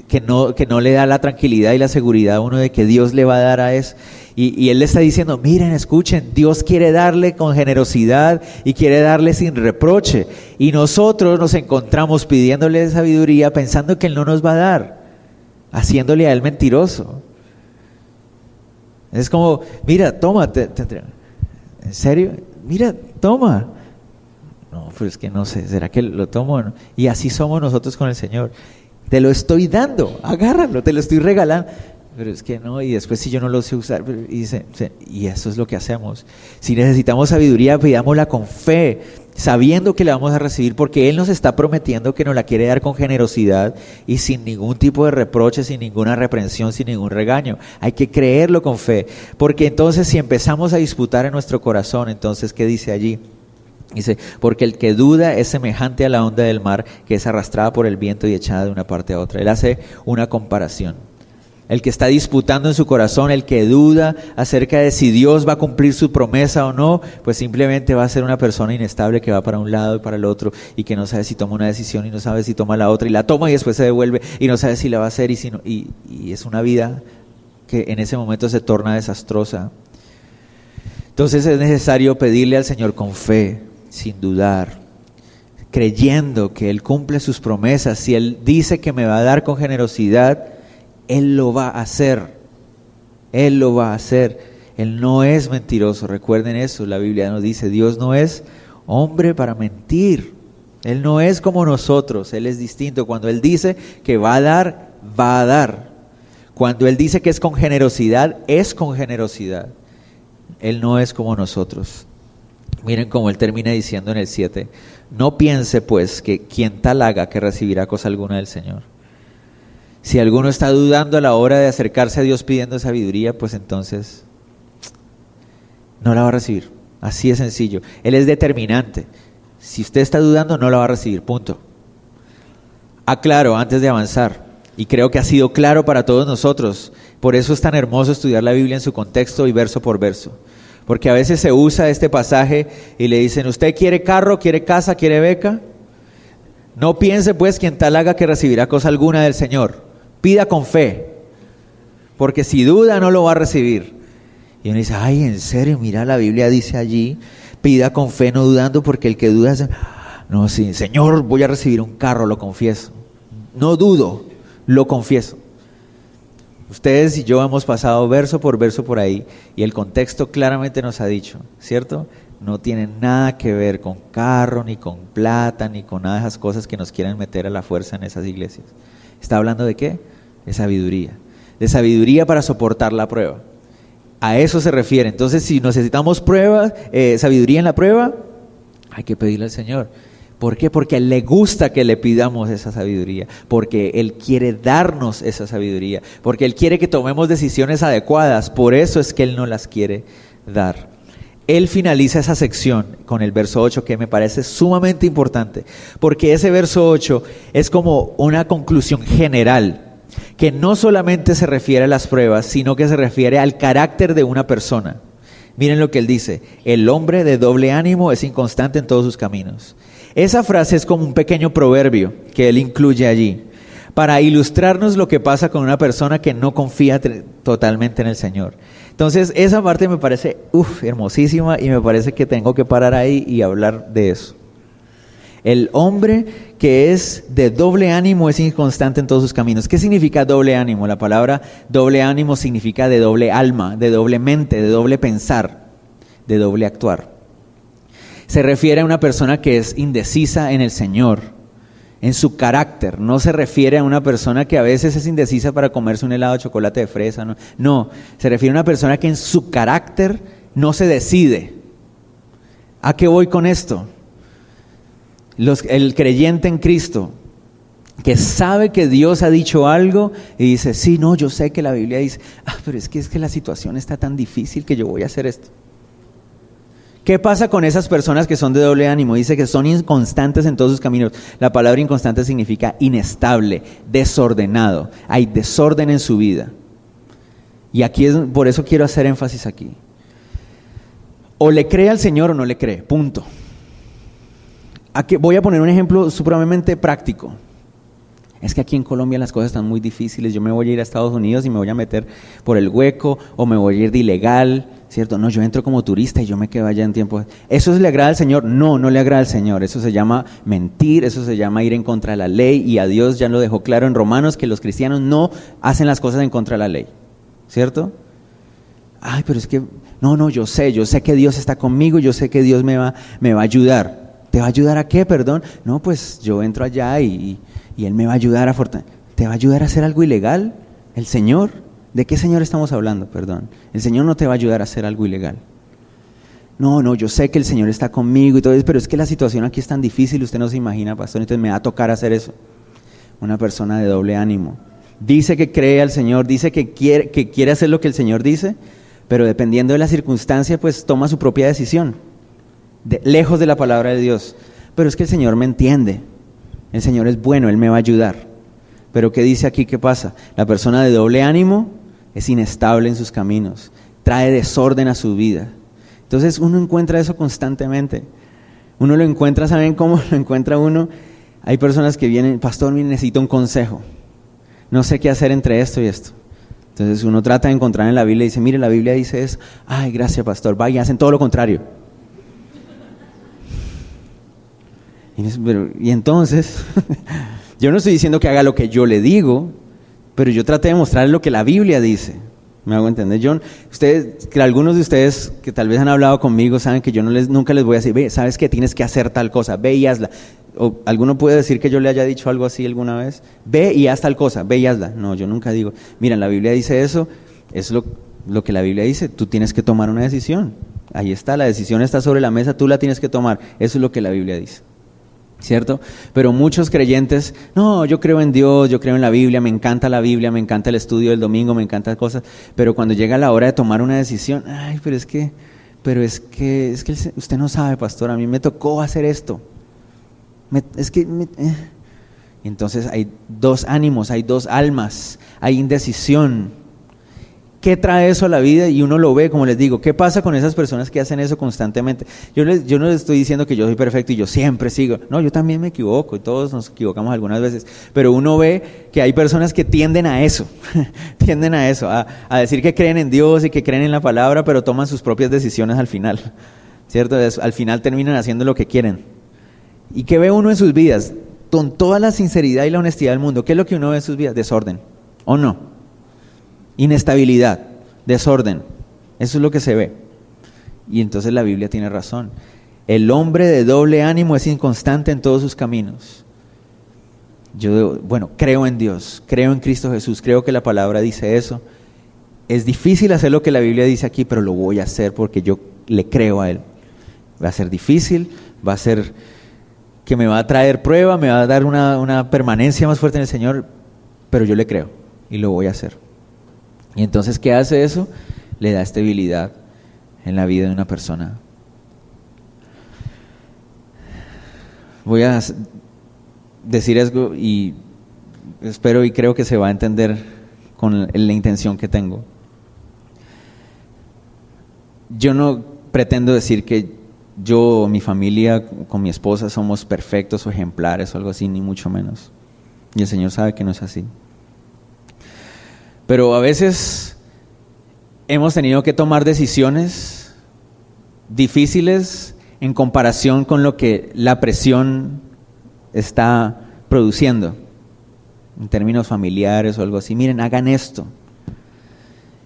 que no le da la tranquilidad y la seguridad a uno de que Dios le va a dar a eso. Y él le está diciendo, miren, escuchen, Dios quiere darle con generosidad y quiere darle sin reproche. Y nosotros nos encontramos pidiéndole sabiduría pensando que Él no nos va a dar, haciéndole a Él mentiroso. Es como, mira, toma, ¿en serio? Mira, toma. No, pues es que no sé, ¿será que lo tomo o no? Y así somos nosotros con el Señor. Te lo estoy dando, agárralo, te lo estoy regalando. Pero es que no, y después si yo no lo sé usar, y eso es lo que hacemos. Si necesitamos sabiduría, pidámosla con fe, sabiendo que la vamos a recibir, porque Él nos está prometiendo que nos la quiere dar con generosidad y sin ningún tipo de reproche, sin ninguna reprensión, sin ningún regaño. Hay que creerlo con fe, porque entonces si empezamos a disputar en nuestro corazón, entonces ¿qué dice allí? Dice, porque el que duda es semejante a la onda del mar que es arrastrada por el viento y echada de una parte a otra. Él hace una comparación. El que está disputando en su corazón, el que duda acerca de si Dios va a cumplir su promesa o no, pues simplemente va a ser una persona inestable que va para un lado y para el otro y que no sabe si toma una decisión y no sabe si toma la otra y la toma y después se devuelve y no sabe si la va a hacer y si no, y es una vida que en ese momento se torna desastrosa. Entonces es necesario pedirle al Señor con fe, sin dudar, creyendo que Él cumple sus promesas. Si Él dice que me va a dar con generosidad, Él lo va a hacer. Él lo va a hacer. Él no es mentiroso. Recuerden eso, la Biblia nos dice, Dios no es hombre para mentir. Él no es como nosotros, Él es distinto. Cuando Él dice que va a dar, va a dar. Cuando Él dice que es con generosidad, es con generosidad. Él no es como nosotros. Miren cómo Él termina diciendo en el 7. No piense pues que quien tal haga que recibirá cosa alguna del Señor. Si alguno está dudando a la hora de acercarse a Dios pidiendo sabiduría, pues entonces no la va a recibir. Así de sencillo. Él es determinante. Si usted está dudando, no la va a recibir, punto. Aclaro antes de avanzar, y creo que ha sido claro para todos nosotros. Por eso es tan hermoso estudiar la Biblia en su contexto y verso por verso. Porque a veces se usa este pasaje y le dicen, ¿usted quiere carro, quiere casa, quiere beca? No piense pues quien tal haga que recibirá cosa alguna del Señor. Pida con fe, porque si duda no lo va a recibir. Y uno dice, ay, en serio, mira, la Biblia dice allí, pida con fe, no dudando, porque el que duda dice, no, sí, Señor, voy a recibir un carro, lo confieso. No dudo, lo confieso. Ustedes y yo hemos pasado verso por verso por ahí, y el contexto claramente nos ha dicho, ¿cierto? No tienen nada que ver con carro, ni con plata, ni con nada de esas cosas que nos quieren meter a la fuerza en esas iglesias. ¿Está hablando de qué? De sabiduría. De sabiduría para soportar la prueba. A eso se refiere. Entonces, si necesitamos pruebas, sabiduría en la prueba, hay que pedirle al Señor. ¿Por qué? Porque Él le gusta que le pidamos esa sabiduría, porque Él quiere darnos esa sabiduría, porque Él quiere que tomemos decisiones adecuadas. Por eso es que Él no las quiere dar. Él finaliza esa sección con el verso 8, que me parece sumamente importante, porque ese verso 8 es como una conclusión general, que no solamente se refiere a las pruebas, sino que se refiere al carácter de una persona. Miren lo que él dice, el hombre de doble ánimo es inconstante en todos sus caminos. Esa frase es como un pequeño proverbio que él incluye allí, para ilustrarnos lo que pasa con una persona que no confía totalmente en el Señor. Entonces, esa parte me parece hermosísima, y me parece que tengo que parar ahí y hablar de eso. El hombre que es de doble ánimo es inconstante en todos sus caminos. ¿Qué significa doble ánimo? La palabra doble ánimo significa de doble alma, de doble mente, de doble pensar, de doble actuar. Se refiere a una persona que es indecisa en el Señor, en su carácter. No se refiere a una persona que a veces es indecisa para comerse un helado de chocolate de fresa. No, se refiere a una persona que en su carácter no se decide. ¿A qué voy con esto? El creyente en Cristo, que sabe que Dios ha dicho algo y dice, sí, no, yo sé que la Biblia dice, pero es que la situación está tan difícil que yo voy a hacer esto. ¿Qué pasa con esas personas que son de doble ánimo? Dice que son inconstantes en todos sus caminos. La palabra inconstante significa inestable, desordenado. Hay desorden en su vida. Y aquí por eso quiero hacer énfasis aquí. O le cree al Señor o no le cree, punto. Aquí voy a poner un ejemplo supremamente práctico. Es que aquí en Colombia las cosas están muy difíciles. Yo me voy a ir a Estados Unidos y me voy a meter por el hueco, o me voy a ir de ilegal, ¿cierto? No, yo entro como turista y yo me quedo allá en tiempo. ¿Eso le agrada al Señor? No, no le agrada al Señor. Eso se llama mentir, eso se llama ir en contra de la ley, y a Dios ya lo dejó claro en Romanos que los cristianos no hacen las cosas en contra de la ley, ¿cierto? Ay, pero es que, no, yo sé que Dios está conmigo, yo sé que Dios me va a ayudar. ¿Te va a ayudar a qué, perdón? No, pues yo entro allá y Él me va a ayudar a fortalecer. ¿Te va a ayudar a hacer algo ilegal? ¿El Señor? ¿De qué Señor estamos hablando, perdón? El Señor no te va a ayudar a hacer algo ilegal. No, yo sé que el Señor está conmigo y todo eso, pero es que la situación aquí es tan difícil, usted no se imagina, pastor, entonces me va a tocar hacer eso. Una persona de doble ánimo. Dice que cree al Señor, dice que quiere hacer lo que el Señor dice, pero dependiendo de la circunstancia, pues toma su propia decisión. Lejos de la palabra de Dios. Pero es que el Señor me entiende, el Señor es bueno, Él me va a ayudar. Pero ¿qué dice aquí? ¿Qué pasa? La persona de doble ánimo es inestable en sus caminos, trae desorden a su vida. Entonces uno encuentra eso constantemente. Uno lo encuentra, ¿saben cómo lo encuentra uno? Hay personas que vienen, pastor, necesito un consejo, no sé qué hacer entre esto y esto. Entonces uno trata de encontrar en la Biblia y dice, mire, la Biblia dice eso. Ay, gracias, pastor, va y hacen todo lo contrario. Y dice, pero, ¿y entonces? Yo no estoy diciendo que haga lo que yo le digo, pero yo traté de mostrarle lo que la Biblia dice. ¿Me hago entender? Yo, ustedes, que algunos de ustedes que tal vez han hablado conmigo saben que yo no les, nunca les voy a decir, ve, sabes que tienes que hacer tal cosa, ve y hazla. O alguno puede decir que yo le haya dicho algo así alguna vez, ve y haz tal cosa, ve y hazla. No, yo nunca digo, mira, la Biblia dice eso, es lo que la Biblia dice, tú tienes que tomar una decisión. Ahí está, la decisión está sobre la mesa, tú la tienes que tomar, eso es lo que la Biblia dice. ¿Cierto? Pero muchos creyentes, no, yo creo en Dios, yo creo en la Biblia, me encanta la Biblia, me encanta el estudio del domingo, me encantan cosas, pero cuando llega la hora de tomar una decisión, ay, pero es que usted no sabe, pastor, a mí me tocó hacer esto. Entonces hay dos ánimos, hay dos almas, hay indecisión. ¿Qué trae eso a la vida? Y uno lo ve, como les digo, ¿qué pasa con esas personas que hacen eso constantemente? Yo no les estoy diciendo que yo soy perfecto y yo siempre sigo. No, yo también me equivoco y todos nos equivocamos algunas veces. Pero uno ve que hay personas que tienden a eso, a decir que creen en Dios y que creen en la palabra, pero toman sus propias decisiones al final. ¿Cierto? Al final terminan haciendo lo que quieren. ¿Y qué ve uno en sus vidas? Con toda la sinceridad y la honestidad del mundo, ¿qué es lo que uno ve en sus vidas? Desorden, ¿o no? Inestabilidad, desorden, eso es lo que se ve. Y entonces la Biblia tiene razón. El hombre de doble ánimo es inconstante en todos sus caminos. Yo, bueno, creo en Dios, creo en Cristo Jesús, creo que la palabra dice eso. Es difícil hacer lo que la Biblia dice aquí, pero lo voy a hacer porque yo le creo a Él. Va a ser difícil, va a ser que me va a traer prueba, me va a dar una permanencia más fuerte en el Señor, pero yo le creo y lo voy a hacer. Y entonces, ¿qué hace eso? Le da estabilidad en la vida de una persona. Voy a decir algo y espero y creo que se va a entender con la intención que tengo. Yo no pretendo decir que yo, mi familia, con mi esposa somos perfectos o ejemplares o algo así, ni mucho menos. Y el Señor sabe que no es así. Pero a veces hemos tenido que tomar decisiones difíciles en comparación con lo que la presión está produciendo, en términos familiares o algo así. Miren, hagan esto.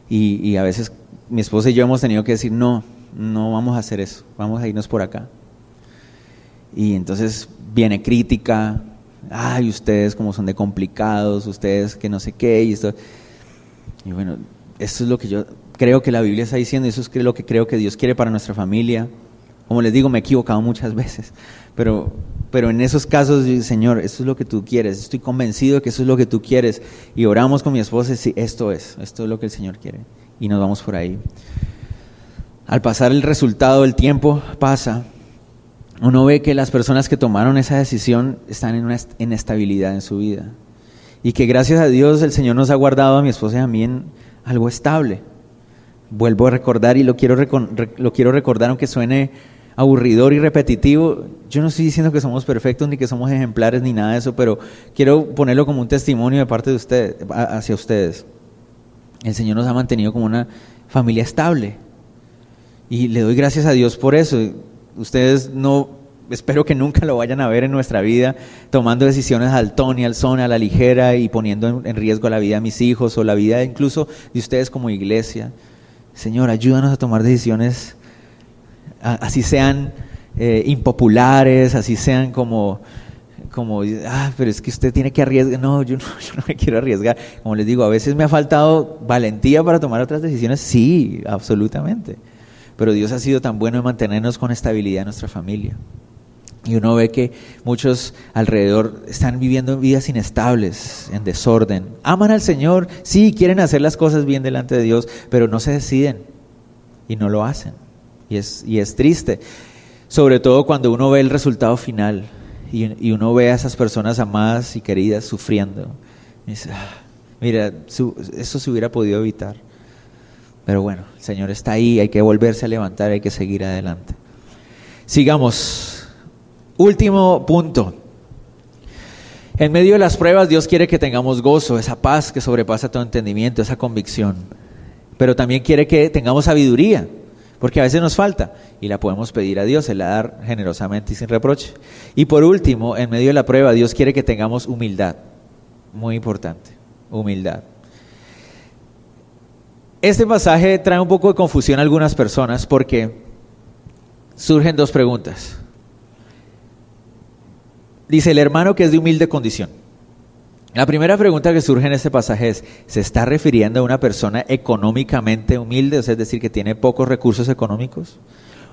Y a veces mi esposa y yo hemos tenido que decir, no vamos a hacer eso, vamos a irnos por acá. Y entonces viene crítica, ay, ustedes como son de complicados, ustedes que no sé qué, y esto... Y bueno, esto es lo que yo creo que la Biblia está diciendo, eso es lo que creo que Dios quiere para nuestra familia. Como les digo, me he equivocado muchas veces, pero en esos casos, Señor, esto es lo que tú quieres, estoy convencido de que eso es lo que tú quieres. Y oramos con mi esposa y sí, esto es lo que el Señor quiere. Y nos vamos por ahí. Al pasar el resultado, el tiempo pasa, uno ve que las personas que tomaron esa decisión están en una inestabilidad en su vida. Y que gracias a Dios el Señor nos ha guardado a mi esposa y a mí en algo estable. Vuelvo a recordar y lo quiero recordar aunque suene aburridor y repetitivo. Yo no estoy diciendo que somos perfectos ni que somos ejemplares ni nada de eso, pero quiero ponerlo como un testimonio de parte de ustedes, hacia ustedes. El Señor nos ha mantenido como una familia estable. Y le doy gracias a Dios por eso. Ustedes no... Espero que nunca lo vayan a ver en nuestra vida tomando decisiones al ton y al son, a la ligera y poniendo en riesgo la vida de mis hijos o la vida incluso de ustedes como iglesia. Señor, ayúdanos a tomar decisiones, así sean impopulares, así sean como pero es que usted tiene que arriesgar. No, yo no me quiero arriesgar. Como les digo, a veces me ha faltado valentía para tomar otras decisiones. Sí, absolutamente. Pero Dios ha sido tan bueno en mantenernos con estabilidad en nuestra familia. Y uno ve que muchos alrededor están viviendo vidas inestables, en desorden. Aman al Señor, sí, quieren hacer las cosas bien delante de Dios, pero no se deciden y no lo hacen. Y es triste, sobre todo cuando uno ve el resultado final y uno ve a esas personas amadas y queridas sufriendo. Y dice, mira, eso se hubiera podido evitar. Pero bueno, el Señor está ahí, hay que volverse a levantar, hay que seguir adelante. Sigamos. Último punto. En medio de las pruebas, Dios quiere que tengamos gozo, esa paz que sobrepasa todo entendimiento, esa convicción. Pero también quiere que tengamos sabiduría, porque a veces nos falta y la podemos pedir a Dios, Él la da generosamente y sin reproche. Y por último, en medio de la prueba, Dios quiere que tengamos humildad, muy importante, humildad. Este pasaje trae un poco de confusión a algunas personas porque surgen dos preguntas. Dice, el hermano que es de humilde condición. La primera pregunta que surge en este pasaje es, ¿se está refiriendo a una persona económicamente humilde? O sea, es decir, que tiene pocos recursos económicos.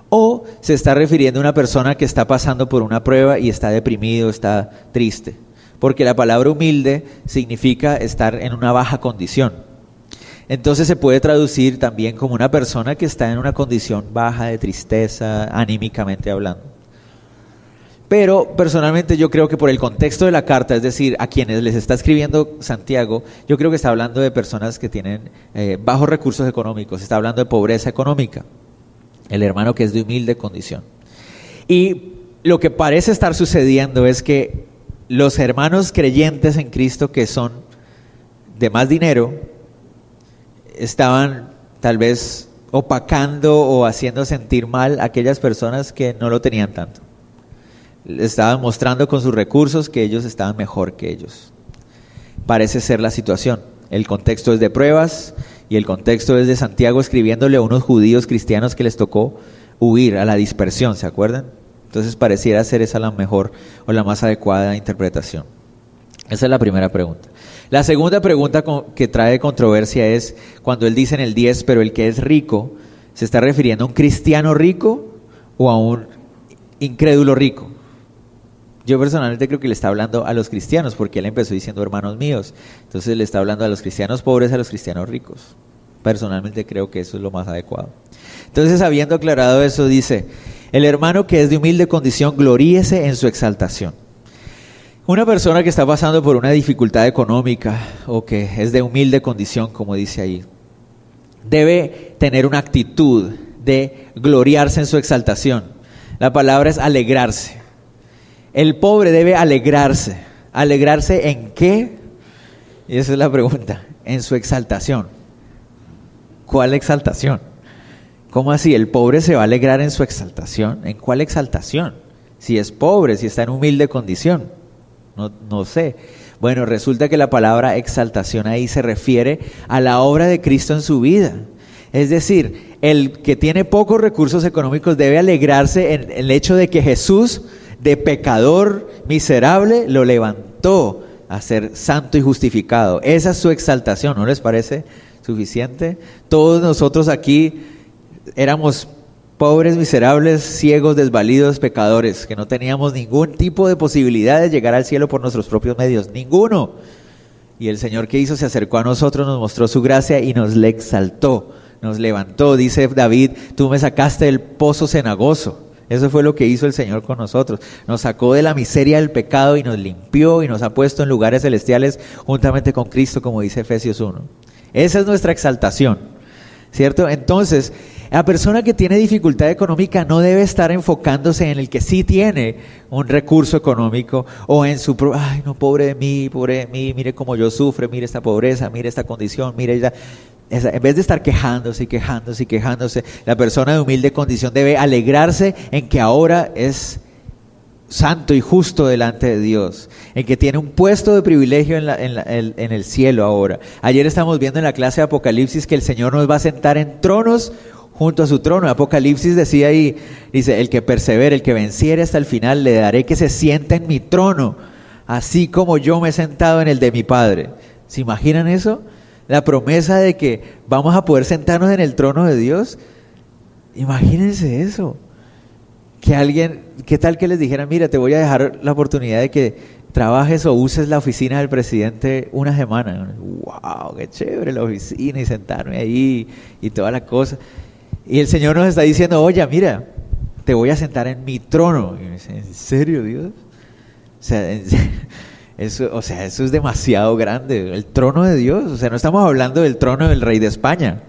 ¿O se está refiriendo a una persona que está pasando por una prueba y está deprimido, está triste? Porque la palabra humilde significa estar en una baja condición. Entonces se puede traducir también como una persona que está en una condición baja de tristeza, anímicamente hablando. Pero personalmente yo creo que por el contexto de la carta, es decir, a quienes les está escribiendo Santiago, yo creo que está hablando de personas que tienen bajos recursos económicos, está hablando de pobreza económica, el hermano que es de humilde condición. Y lo que parece estar sucediendo es que los hermanos creyentes en Cristo que son de más dinero, estaban tal vez opacando o haciendo sentir mal a aquellas personas que no lo tenían tanto. Estaban mostrando con sus recursos que ellos estaban mejor que ellos. Parece ser la situación. El contexto es de pruebas y el contexto es de Santiago escribiéndole a unos judíos cristianos que les tocó huir a la dispersión, ¿se acuerdan? Entonces pareciera ser esa la mejor o la más adecuada interpretación. Esa es la primera pregunta. La segunda pregunta que trae controversia es cuando él dice en el 10, pero el que es rico, ¿se está refiriendo a un cristiano rico o a un incrédulo rico? Yo personalmente creo que le está hablando a los cristianos, porque él empezó diciendo hermanos míos. Entonces le está hablando a los cristianos pobres, a los cristianos ricos. Personalmente creo que eso es lo más adecuado. Entonces, habiendo aclarado eso, dice, el hermano que es de humilde condición, gloríese en su exaltación. Una persona que está pasando por una dificultad económica o que es de humilde condición, como dice ahí, debe tener una actitud de gloriarse en su exaltación. La palabra es alegrarse. El pobre debe alegrarse. ¿Alegrarse en qué? Y esa es la pregunta. En su exaltación. ¿Cuál exaltación? ¿Cómo así? ¿El pobre se va a alegrar en su exaltación? ¿En cuál exaltación? Si es pobre, si está en humilde condición. No sé. Bueno, resulta que la palabra exaltación ahí se refiere a la obra de Cristo en su vida. Es decir, el que tiene pocos recursos económicos debe alegrarse en el hecho de que Jesús, de pecador miserable, lo levantó a ser santo y justificado. Esa es su exaltación. ¿No les parece suficiente? Todos nosotros aquí éramos pobres, miserables, ciegos, desvalidos, pecadores, que no teníamos ningún tipo de posibilidad de llegar al cielo por nuestros propios medios, ninguno. Y el Señor que hizo se acercó a nosotros, nos mostró su gracia y nos le exaltó, nos levantó. Dice David, tú me sacaste del pozo cenagoso. Eso fue lo que hizo el Señor con nosotros. Nos sacó de la miseria del pecado y nos limpió y nos ha puesto en lugares celestiales juntamente con Cristo, como dice Efesios 1. Esa es nuestra exaltación, ¿cierto? Entonces, la persona que tiene dificultad económica no debe estar enfocándose en el que sí tiene un recurso económico o en su... Ay, no, pobre de mí, mire cómo yo sufro, mire esta pobreza, mire esta condición, mire... En vez de estar quejándose, la persona de humilde condición debe alegrarse en que ahora es santo y justo delante de Dios, en que tiene un puesto de privilegio en el cielo ahora. Ayer estamos viendo en la clase de Apocalipsis que el Señor nos va a sentar en tronos junto a su trono. Apocalipsis decía ahí, dice, el que persevere, el que venciere hasta el final, le daré que se sienta en mi trono, así como yo me he sentado en el de mi Padre. ¿Se imaginan eso? La promesa de que vamos a poder sentarnos en el trono de Dios. Imagínense eso. Que alguien, ¿qué tal que les dijera, mira, te voy a dejar la oportunidad de que trabajes o uses la oficina del presidente una semana? ¡Wow! ¡Qué chévere la oficina! Y sentarme ahí y toda la cosa. Y el Señor nos está diciendo, oye, mira, te voy a sentar en mi trono. Y me dice, ¿en serio, Dios? Eso es demasiado grande. El trono de Dios. O sea, no estamos hablando del trono del rey de España.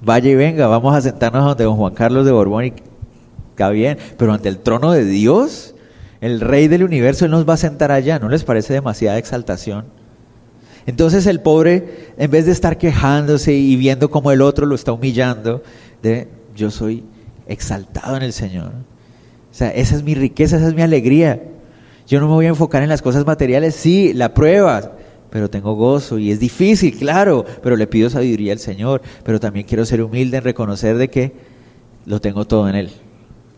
Vaya y venga, vamos a sentarnos donde don Juan Carlos de Borbón y está bien. Pero ante el trono de Dios, el rey del universo, Él nos va a sentar allá. ¿No les parece demasiada exaltación? Entonces el pobre, en vez de estar quejándose y viendo cómo el otro lo está humillando, de yo soy exaltado en el Señor. O sea, esa es mi riqueza, esa es mi alegría. Yo no me voy a enfocar en las cosas materiales, sí, la prueba, pero tengo gozo y es difícil, claro, pero le pido sabiduría al Señor, pero también quiero ser humilde en reconocer de que lo tengo todo en Él.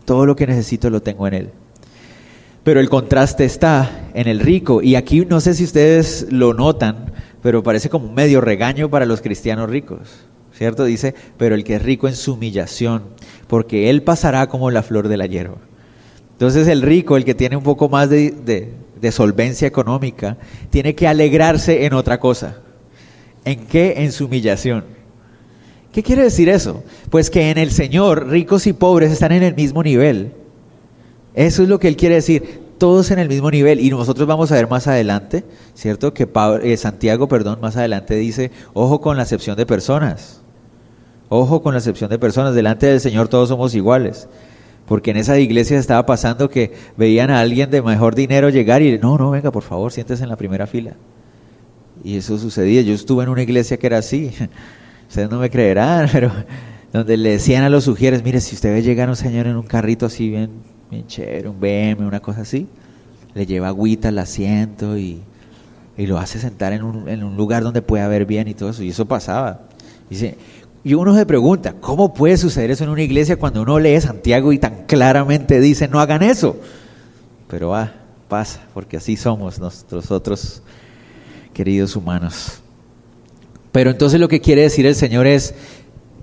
Todo lo que necesito lo tengo en Él. Pero el contraste está en el rico, y aquí no sé si ustedes lo notan, pero parece como un medio regaño para los cristianos ricos, ¿cierto? Dice, pero el que es rico en su humillación, porque él pasará como la flor de la hierba. Entonces el rico, el que tiene un poco más de solvencia económica, tiene que alegrarse en otra cosa. ¿En qué? En su humillación. ¿Qué quiere decir eso? Pues que en el Señor, ricos y pobres están en el mismo nivel. Eso es lo que Él quiere decir, todos en el mismo nivel. Y nosotros vamos a ver más adelante, ¿cierto? Que Santiago, más adelante dice, ojo con la acepción de personas. Ojo con la acepción de personas, delante del Señor todos somos iguales. Porque en esa iglesia estaba pasando que veían a alguien de mejor dinero llegar y no, venga, por favor, siéntese en la primera fila. Y eso sucedía. Yo estuve en una iglesia que era así, ustedes no me creerán, pero donde le decían a los sugieres, mire, si usted ve llegar a un señor en un carrito así bien chévere, un BM, una cosa así, le lleva agüita al asiento y lo hace sentar en un lugar donde pueda ver bien y todo eso, y eso pasaba. Y uno se pregunta, ¿cómo puede suceder eso en una iglesia cuando uno lee Santiago y tan claramente dice, no hagan eso? Pero pasa, porque así somos nosotros, queridos humanos. Pero entonces lo que quiere decir el Señor es,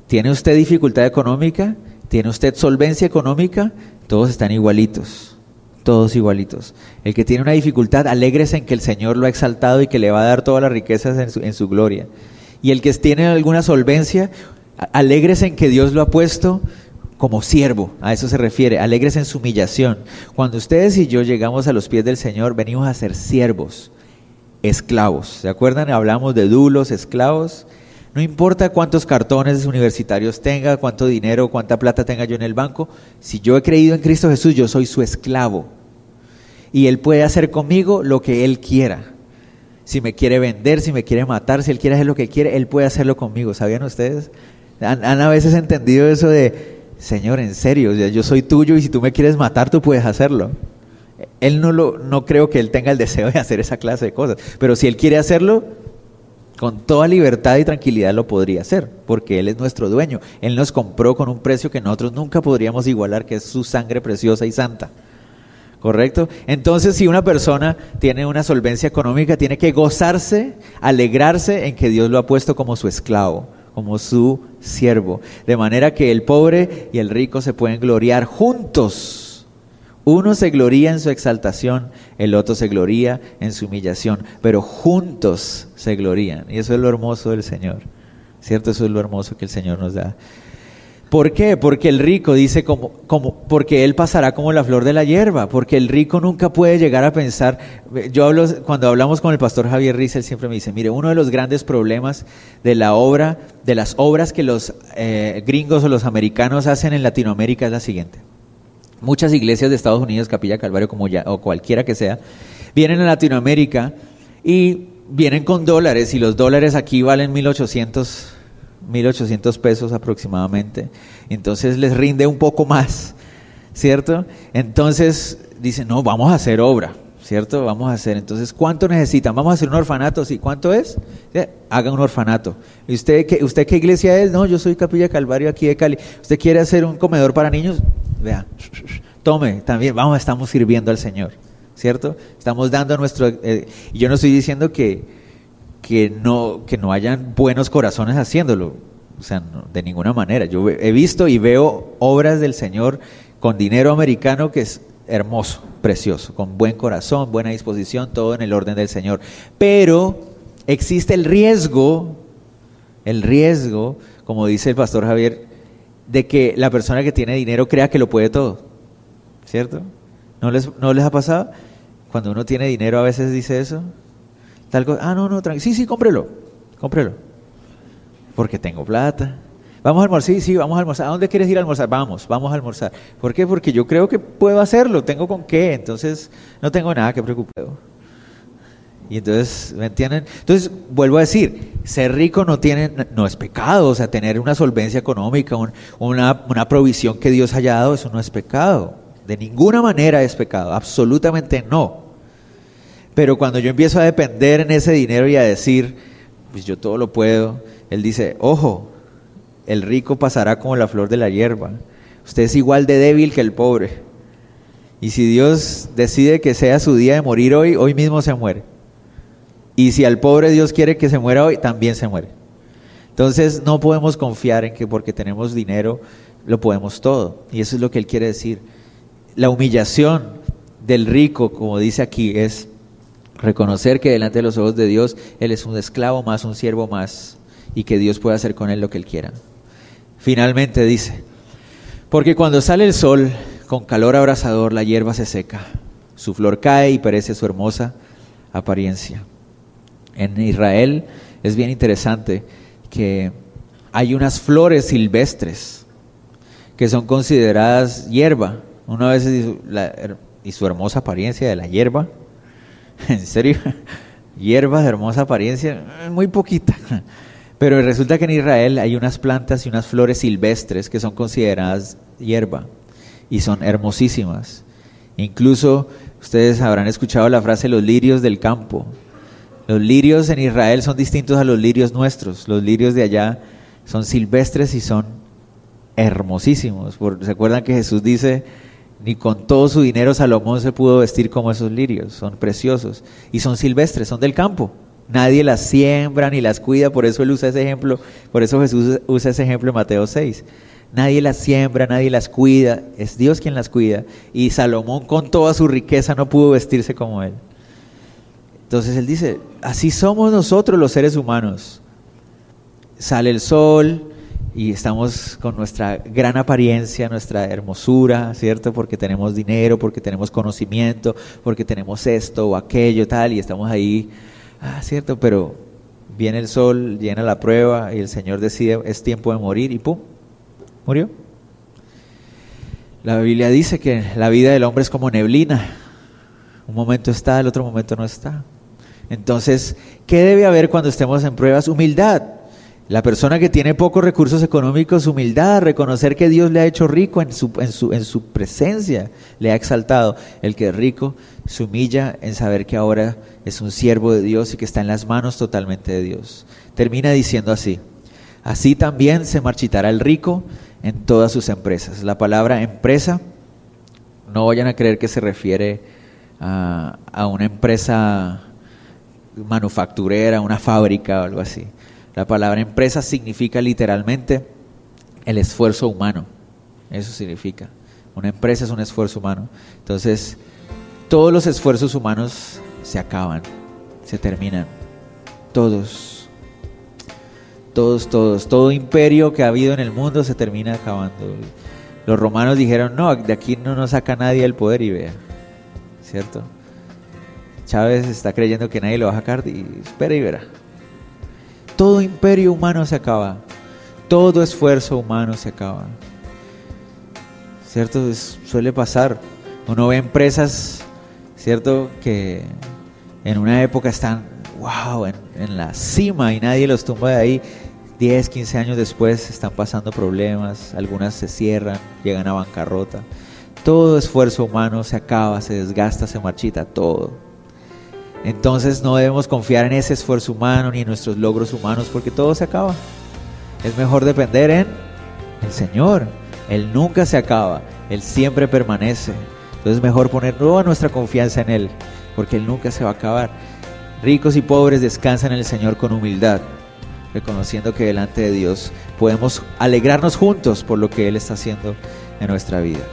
¿tiene usted dificultad económica? ¿Tiene usted solvencia económica? Todos están igualitos, todos igualitos. El que tiene una dificultad, alégrese en que el Señor lo ha exaltado y que le va a dar todas las riquezas en su gloria. Y el que tiene alguna solvencia, alégrese en que Dios lo ha puesto como siervo, a eso se refiere, alégrese en su humillación. Cuando ustedes y yo llegamos a los pies del Señor, venimos a ser siervos, esclavos. ¿Se acuerdan? Hablamos de dulos, esclavos. No importa cuántos cartones universitarios tenga, cuánto dinero, cuánta plata tenga yo en el banco, si yo he creído en Cristo Jesús, yo soy su esclavo. Y Él puede hacer conmigo lo que Él quiera. Si me quiere vender, si me quiere matar, si Él quiere hacer lo que quiere, Él puede hacerlo conmigo. ¿Sabían ustedes? ¿Han a veces entendido eso de, Señor, en serio, o sea, yo soy tuyo y si tú me quieres matar, tú puedes hacerlo? Él no creo que Él tenga el deseo de hacer esa clase de cosas, pero si Él quiere hacerlo, con toda libertad y tranquilidad lo podría hacer, porque Él es nuestro dueño. Él nos compró con un precio que nosotros nunca podríamos igualar, que es su sangre preciosa y santa. ¿Correcto? Entonces, si una persona tiene una solvencia económica, tiene que gozarse, alegrarse en que Dios lo ha puesto como su esclavo, como su siervo. De manera que el pobre y el rico se pueden gloriar juntos. Uno se gloría en su exaltación, el otro se gloría en su humillación, pero juntos se glorían. Y eso es lo hermoso del Señor, ¿cierto? Eso es lo hermoso que el Señor nos da. ¿Por qué? Porque el rico dice, porque él pasará como la flor de la hierba, porque el rico nunca puede llegar a pensar. Cuando hablamos con el pastor Javier Riz, él siempre me dice, mire, uno de los grandes problemas de las obras que los gringos o los americanos hacen en Latinoamérica es la siguiente. Muchas iglesias de Estados Unidos, Capilla Calvario o cualquiera que sea, vienen a Latinoamérica y vienen con dólares, y los dólares aquí valen 1.800 pesos aproximadamente, entonces les rinde un poco más, ¿cierto? Entonces dicen, no, vamos a hacer obra, ¿cierto? Entonces, ¿cuánto necesitan? Vamos a hacer un orfanato, ¿sí? ¿Cuánto es? ¿Sí? Hagan un orfanato. ¿Y usted qué iglesia es? No, yo soy Capilla Calvario aquí de Cali. ¿Usted quiere hacer un comedor para niños? Vea, tome, también, estamos sirviendo al Señor, ¿cierto? Estamos dando nuestro... yo no estoy diciendo que no hayan buenos corazones haciéndolo, o sea, no, de ninguna manera. Yo he visto y veo obras del Señor con dinero americano que es hermoso, precioso, con buen corazón, buena disposición, todo en el orden del Señor. Pero existe el riesgo, como dice el pastor Javier, de que la persona que tiene dinero crea que lo puede todo, ¿cierto? ¿No les ha pasado? Cuando uno tiene dinero a veces dice eso, tal cosa, sí, cómprelo, porque tengo plata, vamos a almorzar, sí, vamos a almorzar, ¿a dónde quieres ir a almorzar? Vamos a almorzar, ¿por qué? Porque yo creo que puedo hacerlo, tengo con qué, entonces no tengo nada que preocuparme. Y entonces, ¿me entienden? Entonces, vuelvo a decir, ser rico no es pecado, o sea, tener una solvencia económica, una provisión que Dios haya dado, eso no es pecado. De ninguna manera es pecado, absolutamente no. Pero cuando yo empiezo a depender en ese dinero y a decir, pues yo todo lo puedo, Él dice, ojo, el rico pasará como la flor de la hierba. Usted es igual de débil que el pobre. Y si Dios decide que sea su día de morir hoy, hoy mismo se muere. Y si al pobre Dios quiere que se muera hoy, también se muere. Entonces no podemos confiar en que porque tenemos dinero lo podemos todo. Y eso es lo que Él quiere decir. La humillación del rico, como dice aquí, es reconocer que delante de los ojos de Dios Él es un esclavo más, un siervo más, y que Dios puede hacer con Él lo que Él quiera. Finalmente dice, porque cuando sale el sol con calor abrasador, la hierba se seca, su flor cae y perece su hermosa apariencia. En Israel es bien interesante que hay unas flores silvestres que son consideradas hierba. Uno a veces dice, y su hermosa apariencia de la hierba, ¿en serio? Hierba de hermosa apariencia, muy poquita. Pero resulta que en Israel hay unas plantas y unas flores silvestres que son consideradas hierba y son hermosísimas. Incluso ustedes habrán escuchado la frase los lirios del campo. Los lirios en Israel son distintos a los lirios nuestros. Los lirios de allá son silvestres y son hermosísimos. ¿Se acuerdan que Jesús dice, ni con todo su dinero Salomón se pudo vestir como esos lirios? Son preciosos y son silvestres, son del campo. Nadie las siembra ni las cuida, por eso Él usa ese ejemplo, por eso Jesús usa ese ejemplo en Mateo 6. Nadie las siembra, nadie las cuida, es Dios quien las cuida. Y Salomón con toda su riqueza no pudo vestirse como Él. Entonces Él dice, así somos nosotros los seres humanos. Sale el sol y estamos con nuestra gran apariencia, nuestra hermosura, ¿cierto? Porque tenemos dinero, porque tenemos conocimiento, porque tenemos esto o aquello, tal, y estamos ahí, ¿cierto? Pero viene el sol, llena la prueba y el Señor decide, es tiempo de morir y ¡pum! Murió. La Biblia dice que la vida del hombre es como neblina. Un momento está, el otro momento no está. Entonces, ¿qué debe haber cuando estemos en pruebas? Humildad. La persona que tiene pocos recursos económicos, humildad, reconocer que Dios le ha hecho rico en su presencia, le ha exaltado. El que es rico se humilla en saber que ahora es un siervo de Dios y que está en las manos totalmente de Dios. Termina diciendo así, así también se marchitará el rico en todas sus empresas. La palabra empresa, no vayan a creer que se refiere a una empresa manufacturera, una fábrica o algo así. La palabra empresa significa literalmente el esfuerzo humano. Eso significa. Una empresa es un esfuerzo humano. Entonces, todos los esfuerzos humanos se acaban, se terminan. Todos. Todo imperio que ha habido en el mundo se termina acabando. Los romanos dijeron, no, de aquí no nos saca nadie el poder y vea. ¿Cierto? Chávez está creyendo que nadie lo va a sacar y espera y verá. Todo imperio humano se acaba, todo esfuerzo humano se acaba, ¿cierto? Suele pasar. Uno ve empresas, ¿cierto?, que en una época están, wow, en la cima y nadie los tumba de ahí. 10, 15 años después están pasando problemas, algunas se cierran, llegan a bancarrota. Todo esfuerzo humano se acaba, se desgasta, se marchita, todo. Entonces no debemos confiar en ese esfuerzo humano ni en nuestros logros humanos porque todo se acaba. Es mejor depender en el Señor. Él nunca se acaba, Él siempre permanece. Entonces es mejor poner toda nuestra confianza en Él porque Él nunca se va a acabar. Ricos y pobres descansan en el Señor con humildad, reconociendo que delante de Dios podemos alegrarnos juntos por lo que Él está haciendo en nuestra vida.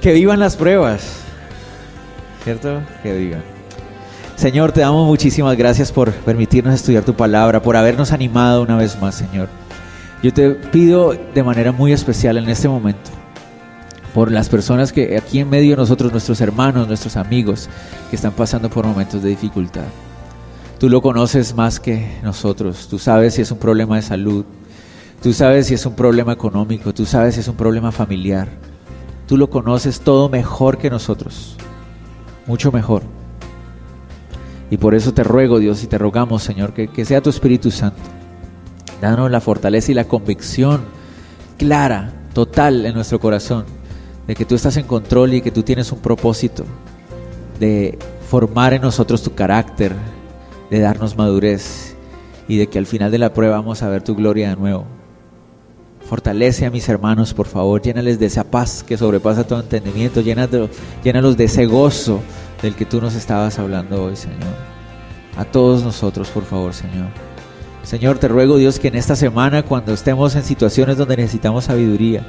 Que vivan las pruebas, ¿cierto? Que vivan. Señor, te damos muchísimas gracias por permitirnos estudiar tu palabra, por habernos animado una vez más, Señor. Yo te pido de manera muy especial en este momento, por las personas que aquí en medio de nosotros, nuestros hermanos, nuestros amigos, que están pasando por momentos de dificultad. Tú lo conoces más que nosotros, tú sabes si es un problema de salud, tú sabes si es un problema económico, tú sabes si es un problema familiar. Tú lo conoces todo mejor que nosotros, mucho mejor. Y por eso te ruego, Dios, y te rogamos, Señor, que sea tu Espíritu Santo. Danos la fortaleza y la convicción clara, total en nuestro corazón, de que tú estás en control y que tú tienes un propósito de formar en nosotros tu carácter, de darnos madurez y de que al final de la prueba vamos a ver tu gloria de nuevo. Fortalece a mis hermanos, por favor, llénales de esa paz que sobrepasa todo entendimiento, llénalos de ese gozo del que tú nos estabas hablando hoy, Señor. A todos nosotros, por favor, Señor. Señor, te ruego, Dios, que en esta semana, cuando estemos en situaciones donde necesitamos sabiduría,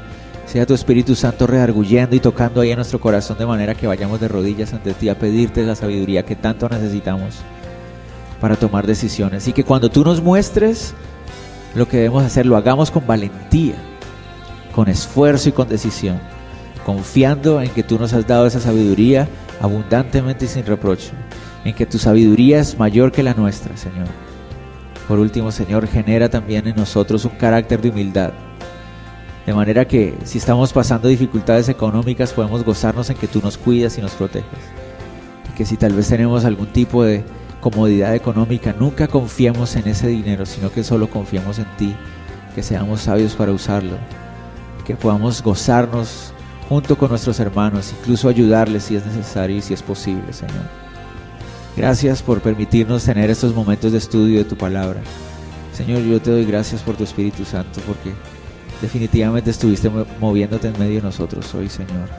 sea tu Espíritu Santo redarguyendo y tocando ahí en nuestro corazón, de manera que vayamos de rodillas ante ti a pedirte la sabiduría que tanto necesitamos para tomar decisiones. Y que cuando tú nos muestres lo que debemos hacer, lo hagamos con valentía, con esfuerzo y con decisión, confiando en que tú nos has dado esa sabiduría abundantemente y sin reproche, en que tu sabiduría es mayor que la nuestra, Señor. Por último, Señor, genera también en nosotros un carácter de humildad, de manera que si estamos pasando dificultades económicas podemos gozarnos en que tú nos cuidas y nos proteges, y que si tal vez tenemos algún tipo de comodidad económica, nunca confiemos en ese dinero, sino que solo confiemos en ti, que seamos sabios para usarlo, que podamos gozarnos junto con nuestros hermanos, incluso ayudarles si es necesario y si es posible, Señor. Gracias por permitirnos tener estos momentos de estudio de tu palabra. Señor, yo te doy gracias por tu Espíritu Santo, porque definitivamente estuviste moviéndote en medio de nosotros hoy, Señor.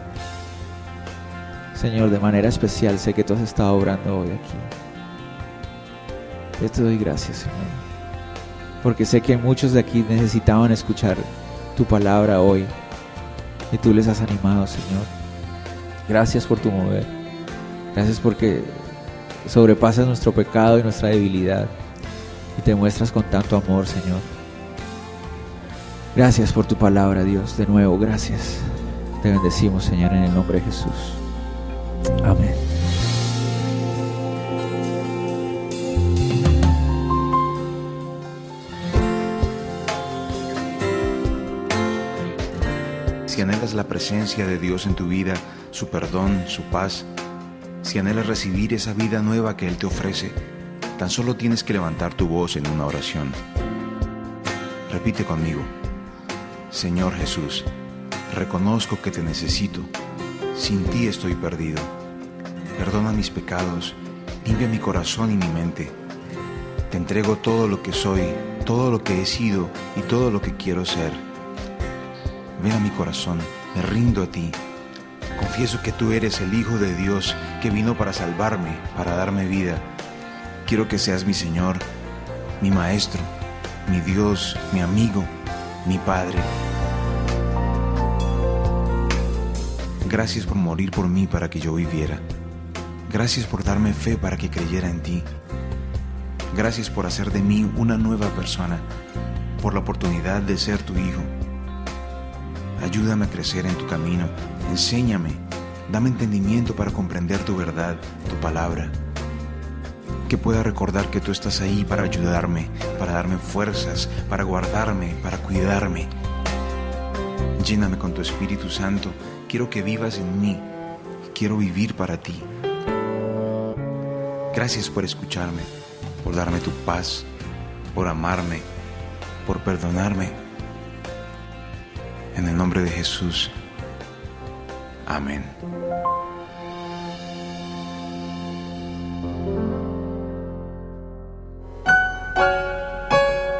Señor, de manera especial sé que tú has estado obrando hoy aquí. Yo te doy gracias, Señor, porque sé que muchos de aquí necesitaban escuchar tu palabra hoy y tú les has animado, Señor. Gracias por tu mover. Gracias porque sobrepasas nuestro pecado y nuestra debilidad y te muestras con tanto amor, Señor. Gracias por tu palabra, Dios. De nuevo, gracias. Te bendecimos, Señor, en el nombre de Jesús. Amén. Si anhelas la presencia de Dios en tu vida, su perdón, su paz, si anhelas recibir esa vida nueva que Él te ofrece, tan solo tienes que levantar tu voz en una oración. Repite conmigo: Señor Jesús, reconozco que te necesito. Sin ti estoy perdido. Perdona mis pecados, limpia mi corazón y mi mente. Te entrego todo lo que soy, todo lo que he sido y todo lo que quiero ser. Ven a mi corazón, me rindo a ti. Confieso que tú eres el Hijo de Dios que vino para salvarme, para darme vida. Quiero que seas mi Señor, mi Maestro, mi Dios, mi amigo, mi Padre. Gracias por morir por mí para que yo viviera. Gracias por darme fe para que creyera en ti. Gracias por hacer de mí una nueva persona, por la oportunidad de ser tu hijo. Ayúdame a crecer en tu camino, enséñame, dame entendimiento para comprender tu verdad, tu palabra. Que pueda recordar que tú estás ahí para ayudarme, para darme fuerzas, para guardarme, para cuidarme. Lléname con tu Espíritu Santo, quiero que vivas en mí, quiero vivir para ti. Gracias por escucharme, por darme tu paz, por amarme, por perdonarme. En el nombre de Jesús. Amén.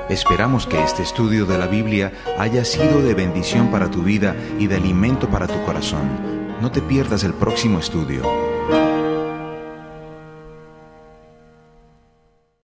Esperamos que este estudio de la Biblia haya sido de bendición para tu vida y de alimento para tu corazón. No te pierdas el próximo estudio.